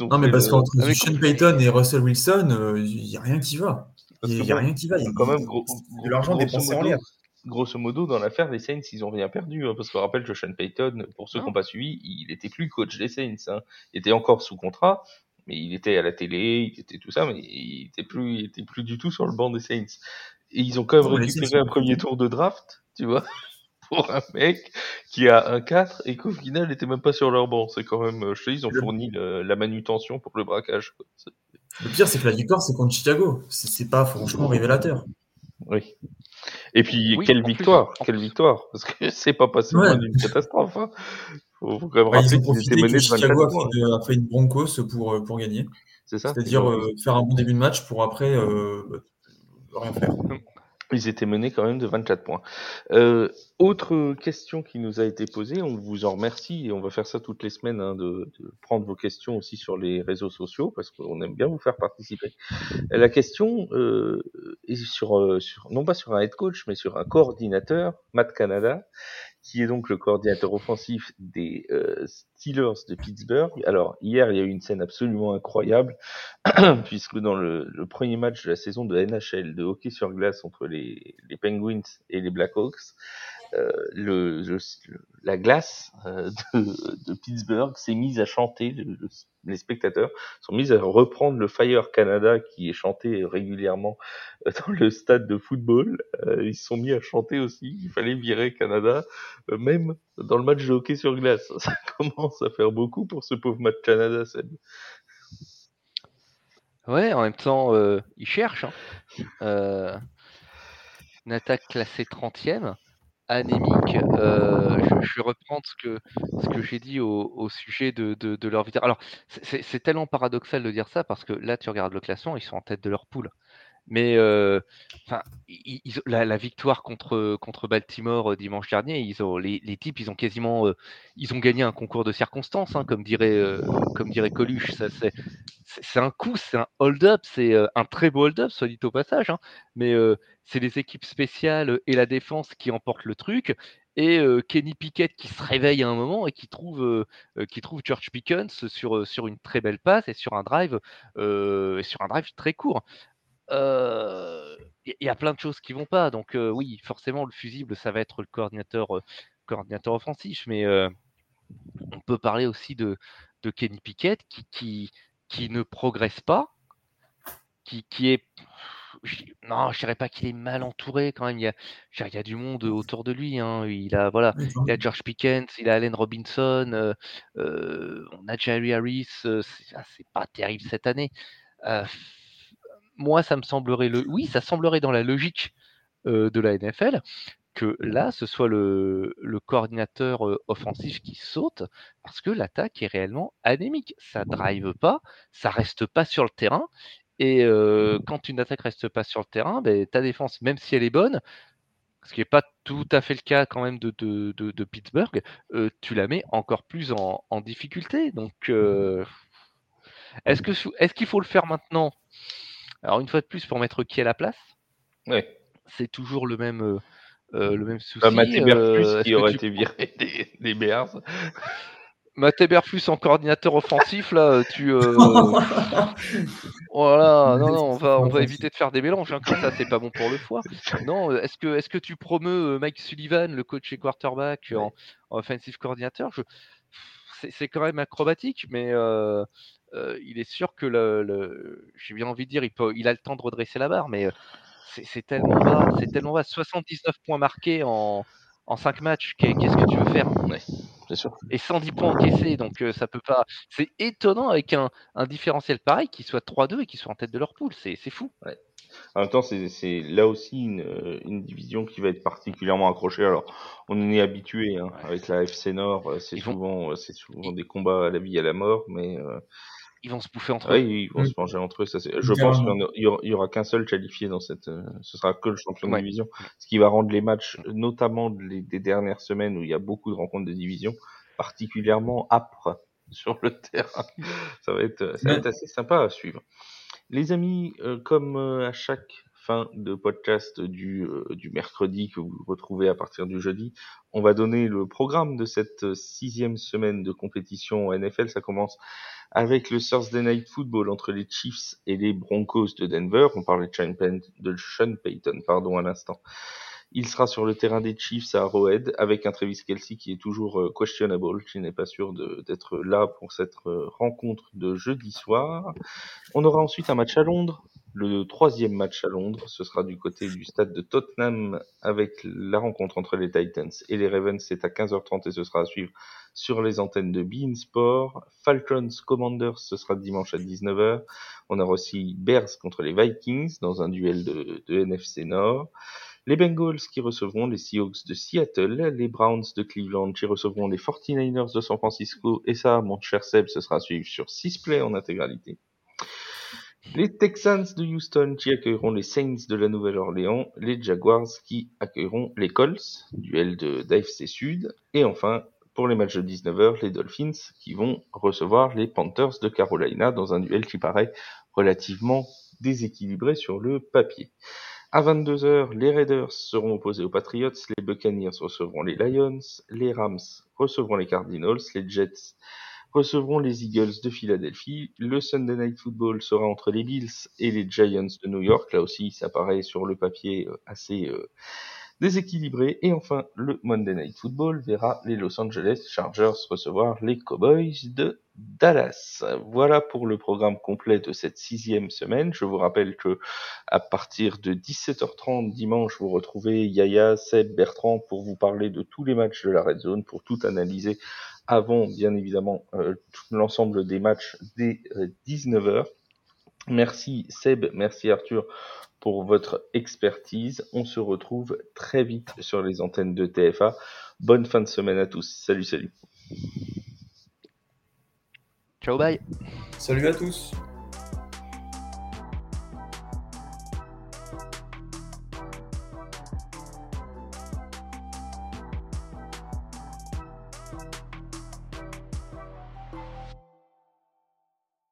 Non, mais parce qu'entre Sean Payton et Russell Wilson, il n'y a rien qui va. Il y a quand même de l'argent dépensé en l'air. Grosso modo, dans l'affaire des Saints, ils ont rien perdu, parce qu'on rappelle que Sean Payton, pour ceux qui n'ont pas suivi, il n'était plus coach des Saints, hein. Il était encore sous contrat, mais il était à la télé, il était tout ça, mais il était plus du tout sur le banc des Saints. Et ils ont quand même récupéré un premier tour de draft, tu vois, pour un mec qui a un 4 et qu'au final n'était même pas sur leur banc. C'est quand même, je sais, ils ont fourni la manutention pour le braquage. Le pire, c'est que la victoire, c'est contre Chicago. C'est pas franchement révélateur. Oui. Et puis, quelle victoire, parce que c'est pas passé loin d'une catastrophe. Hein. Faut quand même rappeler qu'ils étaient menés de 24 points. Chicago a fait une Broncos pour gagner. C'est ça. C'est-à-dire faire un bon début de match pour après rien faire. Ils étaient menés quand même de 24 points. Autre question qui nous a été posée, on vous en remercie et on va faire ça toutes les semaines, hein, de prendre vos questions aussi sur les réseaux sociaux parce qu'on aime bien vous faire participer. La question est sur non pas sur un head coach mais sur un coordinateur, Matt Canada, qui est donc le coordinateur offensif des Steelers de Pittsburgh. Alors, hier, il y a eu une scène absolument incroyable, puisque dans le premier match de la saison de NHL, de hockey sur glace entre les Penguins et les Blackhawks, la glace de Pittsburgh s'est mise à chanter, les spectateurs sont mis à reprendre le Fire Canada qui est chanté régulièrement dans le stade de football. Ils se sont mis à chanter aussi, il fallait virer Canada, même dans le match de hockey sur glace. Ça commence à faire beaucoup pour ce pauvre Matt Canada, Seb. Ouais, en même temps, ils cherchent. Hein. Une attaque classée 30e. Anémique, je vais reprendre ce que j'ai dit au sujet de leur vitesse. Alors, c'est tellement paradoxal de dire ça parce que là, tu regardes le classement, ils sont en tête de leur poule. Mais la victoire contre Baltimore dimanche dernier, les types, ils ont quasiment ils ont gagné un concours de circonstances, hein, comme dirait Coluche. Ça, c'est un coup, c'est un hold-up, c'est un très beau hold-up, soit dit au passage. Hein, mais c'est les équipes spéciales et la défense qui emportent le truc. Et Kenny Pickett qui se réveille à un moment et qui trouve George Pickens sur une très belle passe et sur un drive très court. Il y a plein de choses qui vont pas, donc oui, forcément le fusible ça va être le coordinateur offensif, mais on peut parler aussi de Kenny Pickett qui ne progresse pas, qui est... Non, je dirais pas qu'il est mal entouré quand même. Il y a du monde autour de lui. Hein. Il a George Pickens, il a Allen Robinson, on a Jerry Harris. C'est pas terrible cette année. moi, ça me semblerait ça semblerait dans la logique de la NFL que là, ce soit le coordinateur offensif qui saute parce que l'attaque est réellement anémique. Ça drive pas, ça reste pas sur le terrain. Et quand une attaque reste pas sur le terrain, ta défense, même si elle est bonne, ce qui n'est pas tout à fait le cas quand même de Pittsburgh, tu la mets encore plus en difficulté. Donc, est-ce qu'il faut le faire maintenant ? Alors, une fois de plus, pour mettre qui à la place ? Oui. C'est toujours le même souci. Matt Eberflus qui aurait été viré des Bears. Matt Eberflus en coordinateur offensif, là, voilà, non, on va éviter de faire des mélanges, comme ça, c'est pas bon pour le foie. Non, est-ce que tu promeus Mike Sullivan, le coach et quarterback, en offensive coordinateur ? C'est quand même acrobatique, mais il est sûr que j'ai bien envie de dire, il a le temps de redresser la barre, mais c'est tellement bas. 79 points marqués en 5 matchs, qu'est-ce que tu veux faire ? C'est sûr. Et 110 points encaissés, donc ça peut pas. C'est étonnant avec un différentiel pareil qu'ils soient 3-2 et qu'ils soient en tête de leur poule, c'est fou. Ouais. En même temps, c'est là aussi une division qui va être particulièrement accrochée. Alors, on en est habitué avec la FC Nord, c'est souvent des combats à la vie et à la mort, mais ils vont se bouffer entre eux. Oui, ils vont se manger entre eux. Ça, je pense qu'il y aura qu'un seul qualifié dans cette. Ce sera que le champion de division, ce qui va rendre les matchs, notamment des dernières semaines où il y a beaucoup de rencontres de division, particulièrement âpres sur le terrain. Ça va être assez sympa à suivre. Les amis, comme à chaque fin de podcast du mercredi que vous retrouvez à partir du jeudi, on va donner le programme de cette 6e semaine de compétition NFL. Ça commence avec le Thursday Night Football entre les Chiefs et les Broncos de Denver. On parlait de Sean Payton, à l'instant. Il sera sur le terrain des Chiefs à Arrowhead avec un Travis Kelce qui est toujours questionable, qui n'est pas sûr d'être là pour cette rencontre de jeudi soir. On aura ensuite un match à Londres, le 3e match à Londres. Ce sera du côté du stade de Tottenham avec la rencontre entre les Titans et les Ravens. C'est à 15h30 et ce sera à suivre sur les antennes de beIN Sport. Falcons Commanders, ce sera dimanche à 19h. On aura aussi Bears contre les Vikings dans un duel de NFC Nord. Les Bengals qui recevront les Seahawks de Seattle, les Browns de Cleveland qui recevront les 49ers de San Francisco, et ça, mon cher Seb, ce sera à suivre sur 6play en intégralité. Les Texans de Houston qui accueilleront les Saints de la Nouvelle-Orléans, les Jaguars qui accueilleront les Colts, duel d'AFC Sud, et enfin, pour les matchs de 19h, les Dolphins qui vont recevoir les Panthers de Carolina dans un duel qui paraît relativement déséquilibré sur le papier. À 22h, les Raiders seront opposés aux Patriots, les Buccaneers recevront les Lions, les Rams recevront les Cardinals, les Jets recevront les Eagles de Philadelphie. Le Sunday Night Football sera entre les Bills et les Giants de New York. Là aussi, ça paraît sur le papier assez déséquilibré. Et enfin, le Monday Night Football verra les Los Angeles Chargers recevoir les Cowboys de Dallas. Voilà pour le programme complet de cette 6e semaine. Je vous rappelle que à partir de 17h30 dimanche, vous retrouvez Yaya, Seb, Bertrand pour vous parler de tous les matchs de la Red Zone, pour tout analyser avant, bien évidemment, l'ensemble des matchs dès 19h. Merci Seb, merci Arthur pour votre expertise. On se retrouve très vite sur les antennes de TFA. Bonne fin de semaine à tous. Salut. Ciao, bye. Salut à tous.